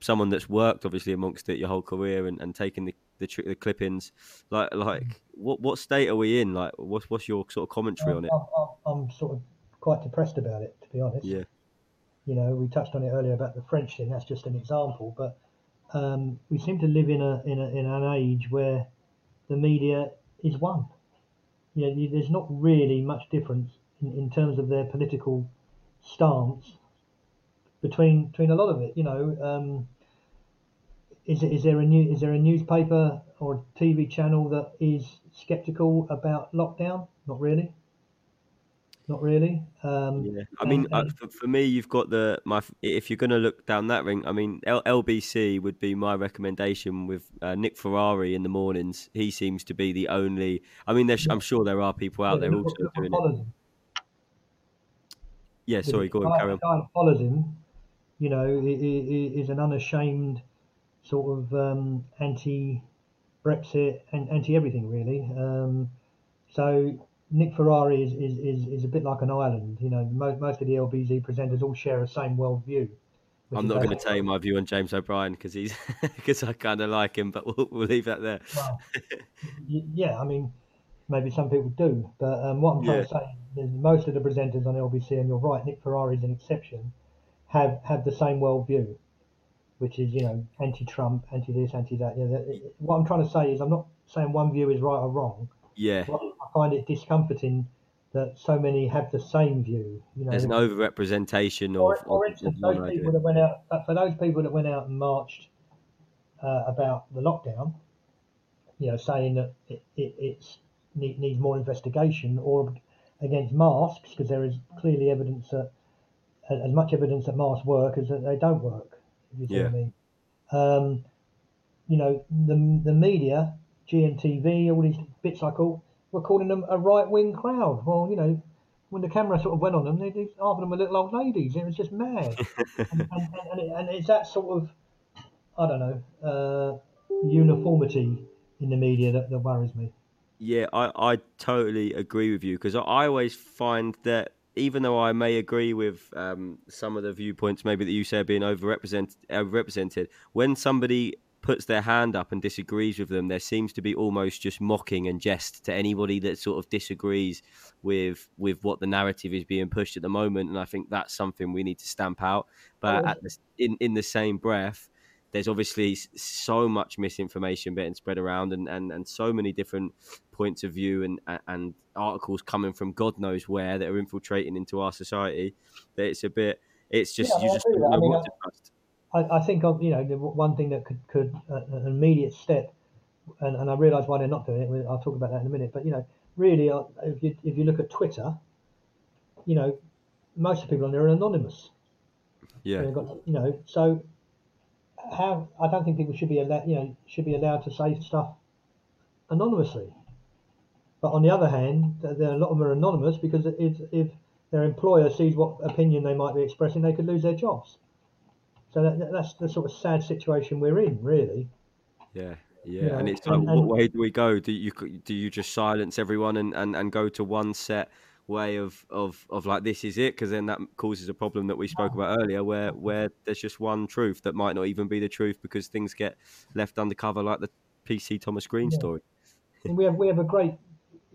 someone that's worked obviously amongst it your whole career and taking the clippings? Like what state are we in? Like what's your sort of commentary on it? I'm sort of quite depressed about it, to be honest. Yeah. You know, we touched on it earlier about the French thing. That's just an example, but we seem to live in an age where the media is one. You know, there's not really much difference in terms of their political stance between a lot of it. You know, is there a newspaper or a TV channel that is sceptical about lockdown? Not really. Not really. Yeah. I mean, for me, you've got if you're going to look down that ring, I mean, LBC would be my recommendation with Nick Ferrari in the mornings. He seems to be the only. I mean, I'm sure there are people out there also doing it. Yeah, sorry, go on, carry on. The guy that follows him, you know, is an unashamed sort of anti-Brexit and anti-everything, really. So Nick Ferrari is a bit like an island. You know, most of the LBC presenters all share the same world view. I'm not going to tell you my view on James O'Brien because I kind of like him, but we'll leave that there. Well, yeah, I mean, maybe some people do, but what I'm trying to say is most of the presenters on LBC, and you're right, Nick Ferrari is an exception, have the same world view, which is, you know, anti-Trump, anti-this, anti-that. You know, what I'm trying to say is I'm not saying one view is right or wrong. Yeah. I find it discomforting that so many have the same view. You know, there's an overrepresentation for those people that went out and marched about the lockdown, you know, saying that it needs more investigation, or against masks, because there is clearly evidence that, as much evidence that masks work as that they don't work, if you see what I mean. You know, the media, GMTV, all these bits I call, we're calling them a right-wing crowd. Well, you know, when the camera sort of went on them, half of them were little old ladies. It was just mad. and it's that sort of, I don't know, uniformity in the media that worries me. Yeah, I totally agree with you, because I always find that even though I may agree with some of the viewpoints maybe that you say are being overrepresented, when somebody puts their hand up and disagrees with them, there seems to be almost just mocking and jest to anybody that sort of disagrees with what the narrative is being pushed at the moment. And I think that's something we need to stamp out. But in the same breath, there's obviously so much misinformation being spread around, and so many different points of view and articles coming from God knows where that are infiltrating into our society, that it's a bit, it's just, yeah, you just don't know what to trust. I think, you know, the one thing that could an immediate step, and I realise why they're not doing it, I'll talk about that in a minute, but, you know, really, if you look at Twitter, you know, most of the people on there are anonymous. Yeah. You know, so how, I don't think people should be allowed, you know, to say stuff anonymously. But on the other hand, there are a lot of them are anonymous because if their employer sees what opinion they might be expressing, they could lose their jobs. So that's the sort of sad situation we're in, really. Yeah, yeah. You know, and it's like, and what way do we go? Do you just silence everyone and go to one set way of like, this is it? Because then that causes a problem that we spoke about earlier, where there's just one truth that might not even be the truth because things get left undercover, like the PC Thomas Green story. And we have a great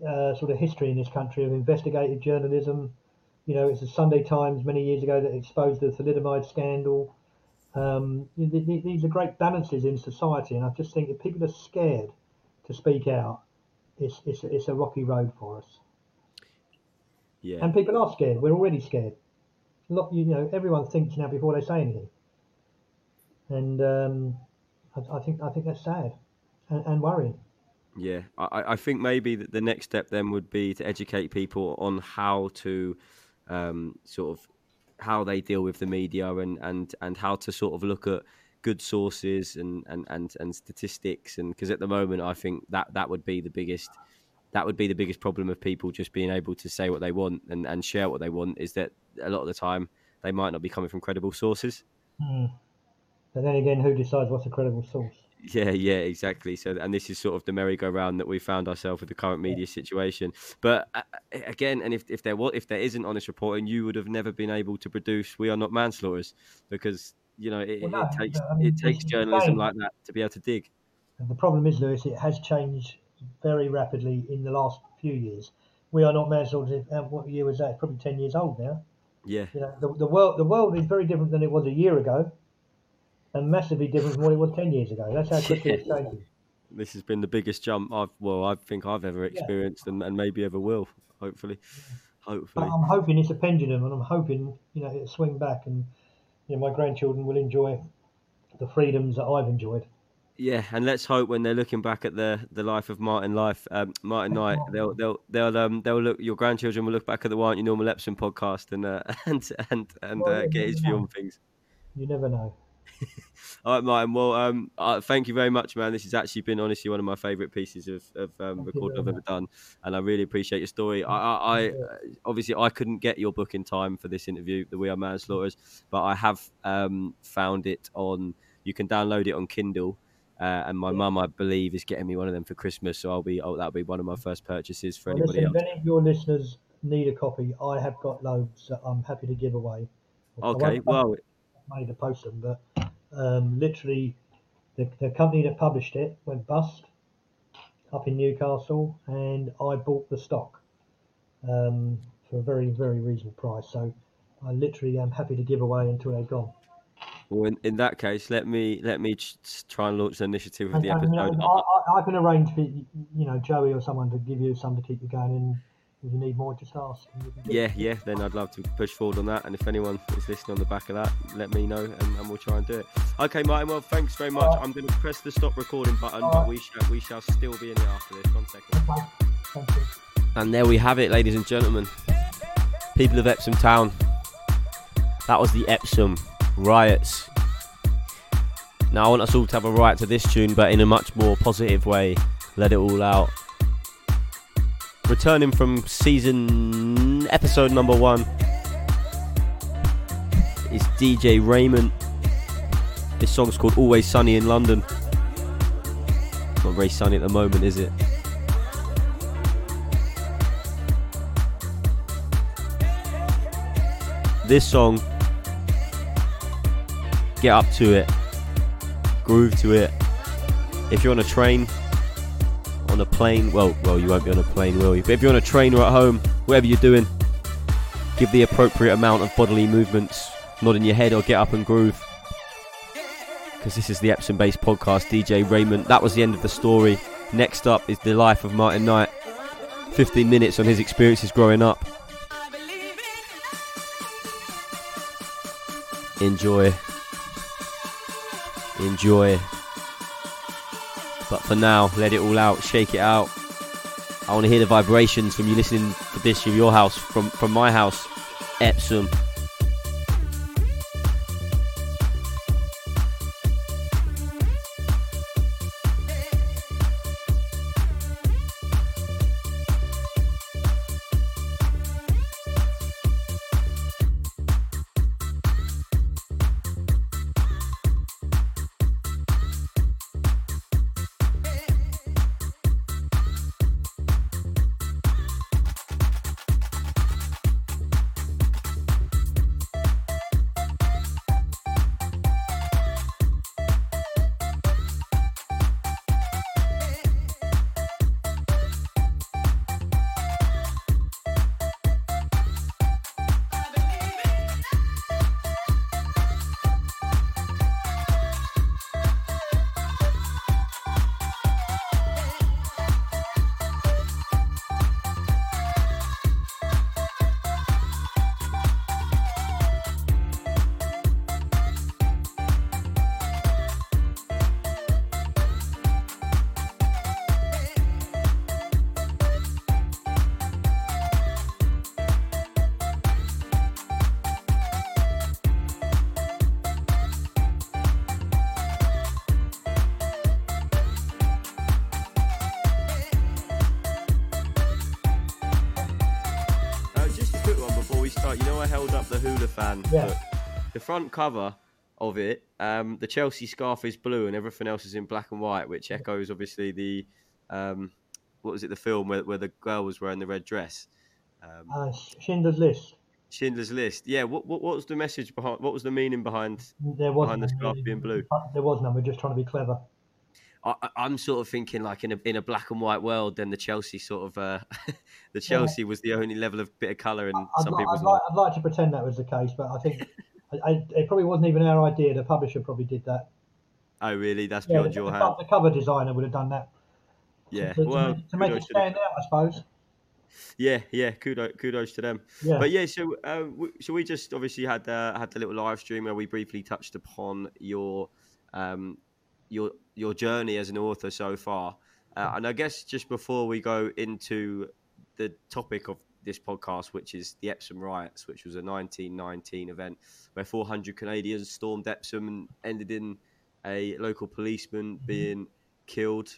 sort of history in this country of investigative journalism. You know, it's the Sunday Times many years ago that exposed the thalidomide scandal. These are great balances in society, and I just think if people are scared to speak out, it's a rocky road for us. Yeah. And people are scared. We're already scared. You know, everyone thinks now before they say anything, and I think that's sad and worrying. Yeah, I think maybe that the next step then would be to educate people on how to sort of how they deal with the media and how to sort of look at good sources and statistics, and because at the moment I think that would be the biggest problem of people just being able to say what they want and share what they want, is that a lot of the time they might not be coming from credible sources. But then again, who decides what's a credible source? Yeah, exactly. So, and this is sort of the merry-go-round that we found ourselves with the current media situation. But again, and if there isn't honest reporting, you would have never been able to produce "We Are Not Manslaughterers," because you know it takes journalism like that to be able to dig. And the problem is, Lewis, it has changed very rapidly in the last few years. "We Are Not Manslaughterers." What year was that? Probably 10 years old now. Yeah. You know, the world is very different than it was a year ago. And massively different from what it was 10 years ago. That's how quickly it's changing. This has been the biggest jump I think I've ever experienced, and maybe ever will, hopefully. Hopefully. But I'm hoping it's a pendulum, and I'm hoping, you know, it'll swing back, and you know, my grandchildren will enjoy the freedoms that I've enjoyed. Yeah, and let's hope when they're looking back at the life of Martin Knight, they'll look. Your grandchildren will look back at the Why Aren't You Normal Epsom podcast and get his view on things. You never know. All right, Martin, well thank you very much, man. This has actually been honestly one of my favorite pieces of recording I've ever done, and I really appreciate your story. I obviously I couldn't get your book in time for this interview, the We Are Manslaughterers, but I have found it on, you can download it on Kindle, and my mum, I believe, is getting me one of them for Christmas, so that'll be one of my first purchases for anybody else. If any of your listeners need a copy, I have got loads that I'm happy to give away. Okay, well, money to post them, but literally the company that published it went bust up in Newcastle, and I bought the stock for a very, very reasonable price, so I literally am happy to give away until they're gone. Well, in that case, let me try and launch an initiative with the episode. I can arrange for, you know, Joey or someone to give you some to keep you going, and if you need more, just ask. Yeah, then I'd love to push forward on that, and if anyone is listening on the back of that, let me know, and we'll try and do it. Okay, Martin, well, thanks very much. I'm going to press the stop recording button, but we shall still be in it after this. 1 second. Okay. Thank you. And there we have it, ladies and gentlemen, people of Epsom Town. That was the Epsom riots. Now I want us all to have a right to this tune, but in a much more positive way. Let It All Out. Returning from season episode number 1 is DJ Raymond. This song's called "Always Sunny in London." Not very sunny at the moment, is it? This song, get up to it, groove to it. If you're on a train, on a plane, well, you won't be on a plane, will you? But if you're on a train or at home, whatever you're doing, give the appropriate amount of bodily movements, nod in your head or get up and groove. because this is the Epsom-based podcast, DJ Raymond. That was the end of the story. Next up is the life of Martin Knight. 15 minutes on his experiences growing up. Enjoy. But for now, let it all out, shake it out. I want to hear the vibrations from you listening to this from your house, from my house, Epsom. Front cover of it, the Chelsea scarf is blue and everything else is in black and white, which echoes obviously the what was it, the film where the girl was wearing the red dress, Schindler's List. Yeah. What was the message behind, what was the meaning behind the scarf being blue? There was none. We're just trying to be clever. I'm sort of thinking like in a black and white world, then the Chelsea sort of the Chelsea was the only level of bit of colour, and I'd like to pretend that was the case, but I think it probably wasn't even our idea. The publisher probably did that. Oh, really? That's beyond your hand. The cover designer would have done that. Yeah. To make it stand out, I suppose. Yeah. Kudos to them. Yeah. But yeah, so we just obviously had the little live stream where we briefly touched upon your journey as an author so far. And I guess just before we go into the topic of this podcast, which is the Epsom riots, which was a 1919 event where 400 Canadians stormed Epsom and ended in a local policeman being killed,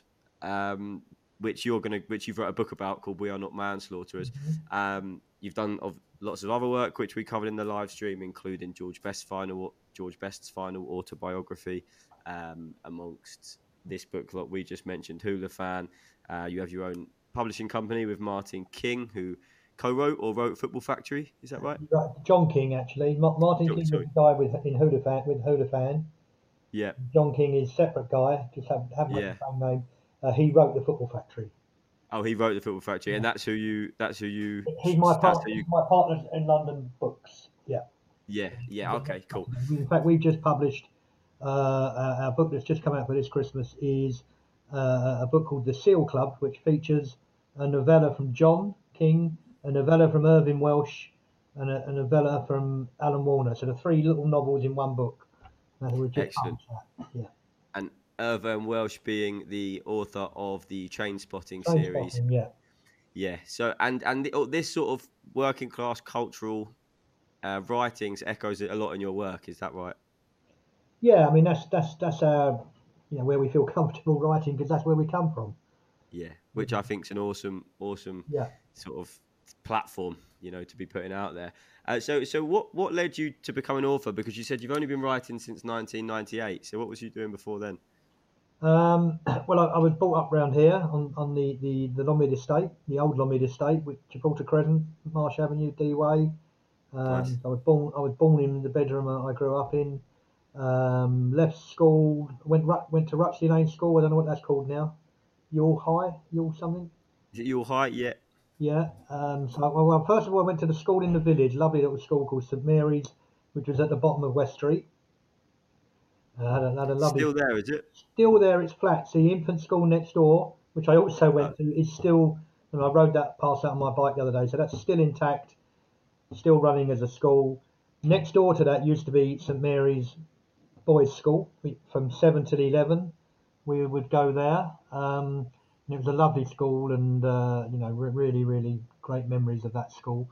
which you've wrote a book about called We Are Not Manslaughterers. Mm-hmm. You've done lots of other work which we covered in the live stream, including George Best's final autobiography, amongst this book that we just mentioned, Hula Fan. You have your own publishing company with Martin King, who co-wrote or wrote Football Factory, is that right? Right, John King actually. Martin King is the guy in Hula Fan. Yeah. John King is a separate guy, just haven't got the same name. He wrote the Football Factory. Oh, he wrote the Football Factory, yeah. And that's who you. He's my partner. He's my partner in London Books. Yeah. Yeah. Okay. Cool. In fact, we've just published our book that's just come out for this Christmas is a book called The Seal Club, which features a novella from John King, a novella from Irvine Welsh, and a novella from Alan Warner. So the three little novels in one book. Excellent. Yeah. And Irvine Welsh being the author of the Trainspotting series. Yeah. So this sort of working class cultural writings echoes a lot in your work. Is that right? Yeah, I mean that's where we feel comfortable writing, because that's where we come from. Yeah, which I think is an awesome sort of platform, to be putting out there. So what led you to become an author? Because you said you've only been writing since 1998. So what was you doing before then? Well, I was brought up round here on the Longmead estate, the old Longmead estate, with Gibraltar Crescent, Marsh Avenue, D Way. Nice. I was born in the bedroom I grew up in. Left school, went to Ruxley Lane School. I don't know what that's called now. Yule High, Yule something. Is it Yule High? Yeah. Yeah. So first of all, I went to the school in the village, lovely little school called St Mary's, which was at the bottom of West Street. I had a lovely. Still there, is it? Still there. It's flat. So the infant school next door, which I also went to, is still. And I rode that past that on my bike the other day, so that's still intact, still running as a school. Next door to that used to be St Mary's Boys' School. From 7 till 11, we would go there. And it was a lovely school, and you know, really, really great memories of that school.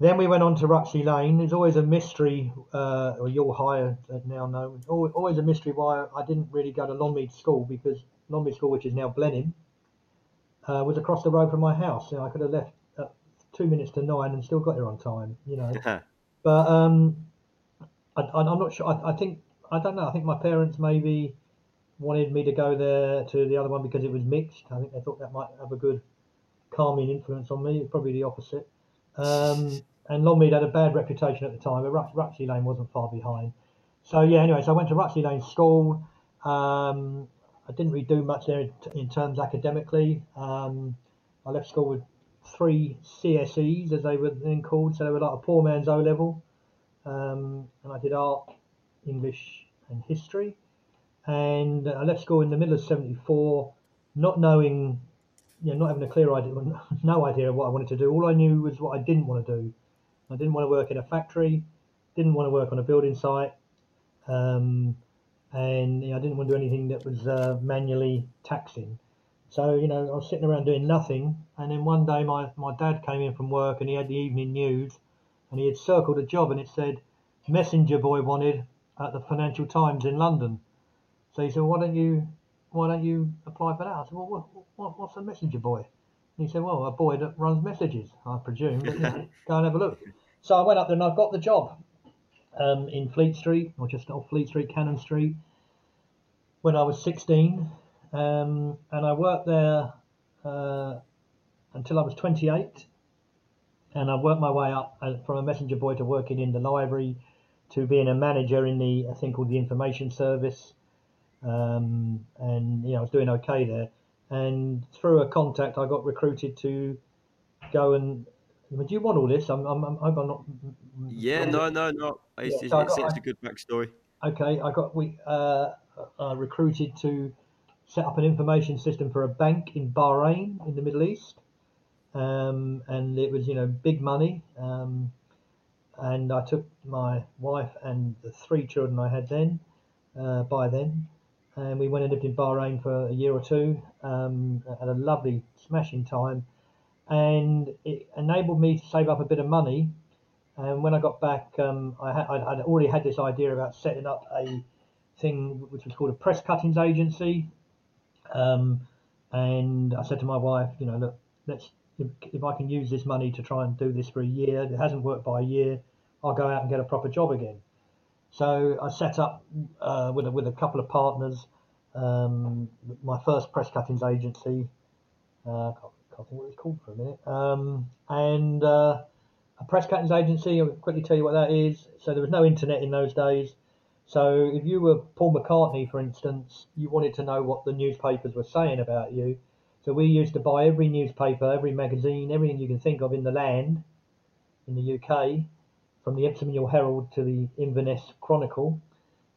Then we went on to Ruxley Lane. There's always a mystery, or Yule High now known. Always a mystery why I didn't really go to Longmead School, because Longmead School, which is now Blenheim, was across the road from my house. You know, I could have left at 8:52 and still got there on time. You know, but I'm not sure. I think my parents maybe wanted me to go there to the other one because it was mixed. I think they thought that might have a good calming influence on me. It's probably the opposite. And Longmead had a bad reputation at the time, but Ruxley Lane wasn't far behind. So yeah, anyway, so I went to Ruxley Lane School. I didn't really do much there in terms academically. I left school with 3 CSEs, as they were then called, so they were like a poor man's O-level. And I did art, English and history. And I left school in the middle of '74, not knowing, you know, not having a clear idea, no idea of what I wanted to do. All I knew was what I didn't want to do. I didn't want to work in a factory, didn't want to work on a building site. And you know, I didn't want to do anything that was manually taxing. So, you know, I was sitting around doing nothing. And then one day my dad came in from work and he had the evening news and he had circled a job and it said, messenger boy wanted at the Financial Times in London. So he said, why don't you apply for that? I said, well, what's a messenger boy? And he said, well, a boy that runs messages, I presume. But, you know, go and have a look. So I went up there and I got the job. In Fleet Street, or just off Fleet Street, Cannon Street, when I was 16. And I worked there until I was 28. And I worked my way up from a messenger boy to working in the library, to being a manager in a thing called the Information Service. And, you know, I was doing okay there. And through a contact, I got recruited to go and... Do you want all this? I'm not. Yeah, no. It's a good backstory. Okay, I recruited to set up an information system for a bank in Bahrain in the Middle East, and it was, you know, big money. And I took my wife and the 3 children I had then, and we went and lived in Bahrain for a year or two. Had a lovely, smashing time. And it enabled me to save up a bit of money. And when I got back, I'd already had this idea about setting up a thing which was called a press cuttings agency. And I said to my wife, you know, look, if I can use this money to try and do this for a year, it hasn't worked by a year, I'll go out and get a proper job again. So I set up with a couple of partners, my first press cuttings agency. I think what it's called for a minute, and a press cuttings agency. I'll quickly tell you what that is. So there was no internet in those days. So if you were Paul McCartney, for instance, you wanted to know what the newspapers were saying about you. So we used to buy every newspaper, every magazine, everything you can think of in the land, in the UK, from the Epsom New Herald to the Inverness Chronicle.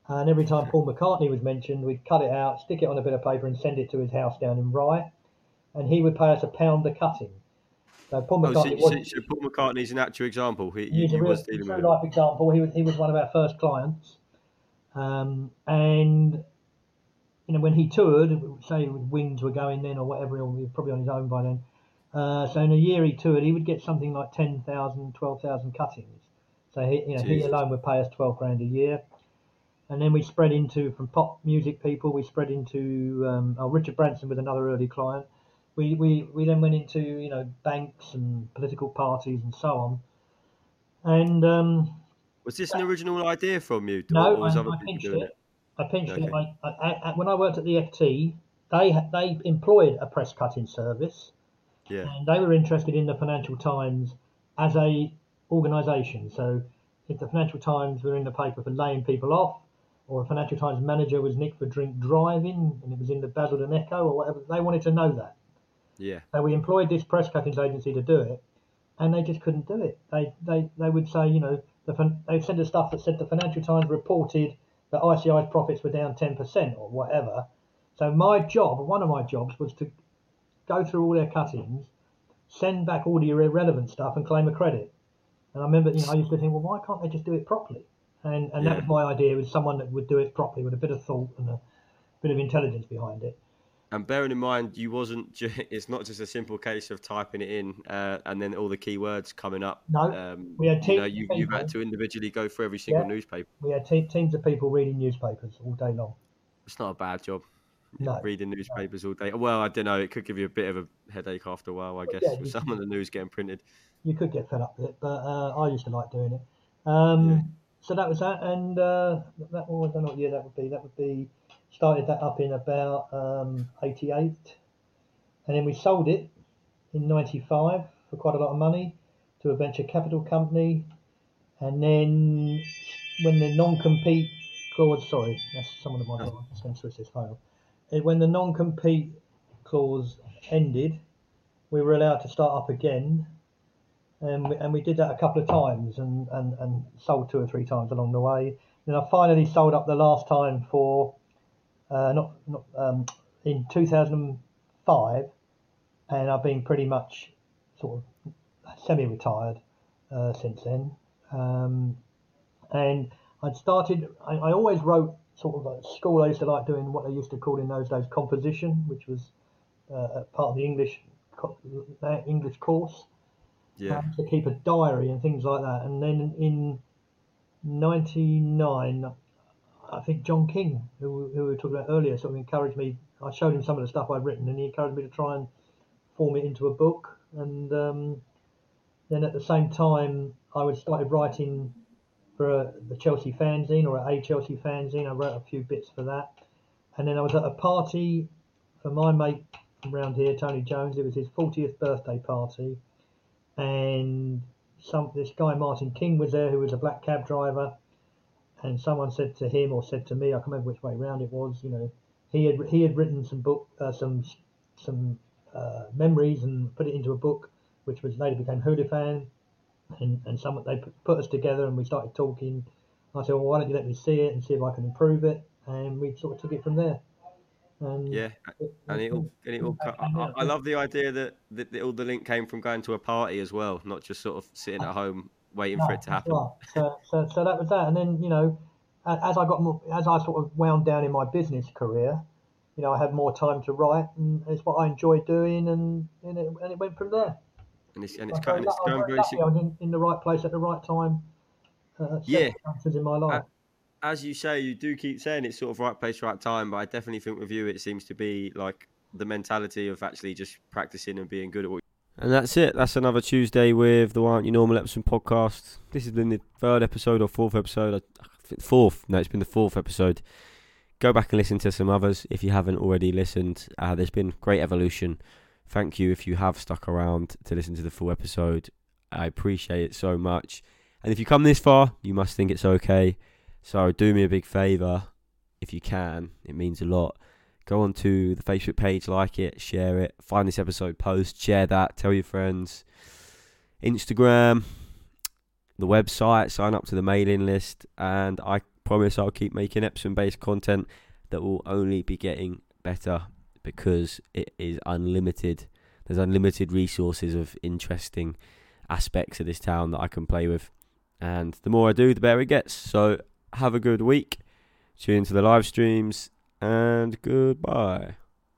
And every time Paul McCartney was mentioned, we'd cut it out, stick it on a bit of paper and send it to his house down in Rye. And he would pay us £1 a cutting. So Paul McCartney so Paul McCartney's an actual example. He was a real life example. He was one of our first clients. And you know, when he toured, say Wings were going then or whatever, he was probably on his own by then. So in a year he toured, he would get something like 10,000, 12,000 cuttings. So he alone would pay us £12,000 a year. And then we spread into, from pop music people, we spread into Richard Branson was another early client. We then went into, you know, banks and political parties and so on. And was this an original idea from you? No, I pinched it. When I worked at the FT, they employed a press cutting service. Yeah. And they were interested in the Financial Times as a organisation. So if the Financial Times were in the paper for laying people off, or a Financial Times manager was nicked for drink driving, and it was in the Basildon Echo or whatever, they wanted to know that. Yeah. So we employed this press cuttings agency to do it, and they just couldn't do it. They would say, you know, they'd send us stuff that said the Financial Times reported that ICI's profits were down 10% or whatever. So my job, one of my jobs, was to go through all their cut-ins, send back all your irrelevant stuff and claim a credit. And I remember, I used to think, well, why can't they just do it properly? And that was my idea, was someone that would do it properly with a bit of thought and a bit of intelligence behind it. And bearing in mind, it's not just a simple case of typing it in and then all the keywords coming up. No, we had teams. You've had to individually go for every single newspaper. We had teams of people reading newspapers all day long. It's not a bad job. No, reading newspapers all day. Well, I don't know. It could give you a bit of a headache after a while, I guess, with some of the news getting printed. You could get fed up with it, but I used to like doing it. So that was that, and that one, I don't know what year that would be. That would be, started that up in about 88, and then we sold it in 95 for quite a lot of money to a venture capital company, and then when the non-compete clause, sorry, that's someone of my job, I'm just going to switch this phone off. When the non-compete clause ended, we were allowed to start up again. And we did that a couple of times and sold two or three times along the way. Then I finally sold up the last time for in 2005, and I've been pretty much sort of semi-retired since then. And I'd started. I always wrote sort of at school. I used to like doing what they used to call in those days composition, which was part of the English course. Yeah. To keep a diary and things like that. And then in 99, I think John King, who we were talking about earlier, sort of encouraged me. I showed him some of the stuff I'd written, and he encouraged me to try and form it into a book. And then at the same time, I had started writing for the Chelsea fanzine, or a Chelsea fanzine. I wrote a few bits for that. And then I was at a party for my mate from round here, Tony Jones. It was his 40th birthday party. And this guy Martin King was there, who was a black cab driver, and someone said to him, or said to me, I can't remember which way round it was, he had written some book, some memories, and put it into a book, which was later became Hula Fan, and they put us together and we started talking. I said, well, why don't you let me see it and see if I can improve it, and we sort of took it from there. I love the idea that all the link came from going to a party as well, not just sort of sitting at home waiting for it to happen. Right. So that was that. And then, as I sort of wound down in my business career, I had more time to write, and it's what I enjoyed doing, and it went from there. I was in the right place at the right time. In my life. As you say, you do keep saying it's sort of right place, right time, but I definitely think with you, it seems to be like the mentality of actually just practicing and being good at what you do. And that's it. That's another Tuesday with the Why Aren't You Normal Epsom podcast. This has been the third episode or fourth episode. I think fourth. No, it's been the fourth episode. Go back and listen to some others if you haven't already listened. There's been great evolution. Thank you if you have stuck around to listen to the full episode. I appreciate it so much. And if you come this far, you must think it's okay. So do me a big favour, if you can, it means a lot. Go on to the Facebook page, like it, share it, find this episode post, share that, tell your friends. Instagram, the website, sign up to the mailing list, and I promise I'll keep making Epsom-based content that will only be getting better because it is unlimited. There's unlimited resources of interesting aspects of this town that I can play with. And the more I do, the better it gets. So have a good week. Tune into the live streams, and goodbye.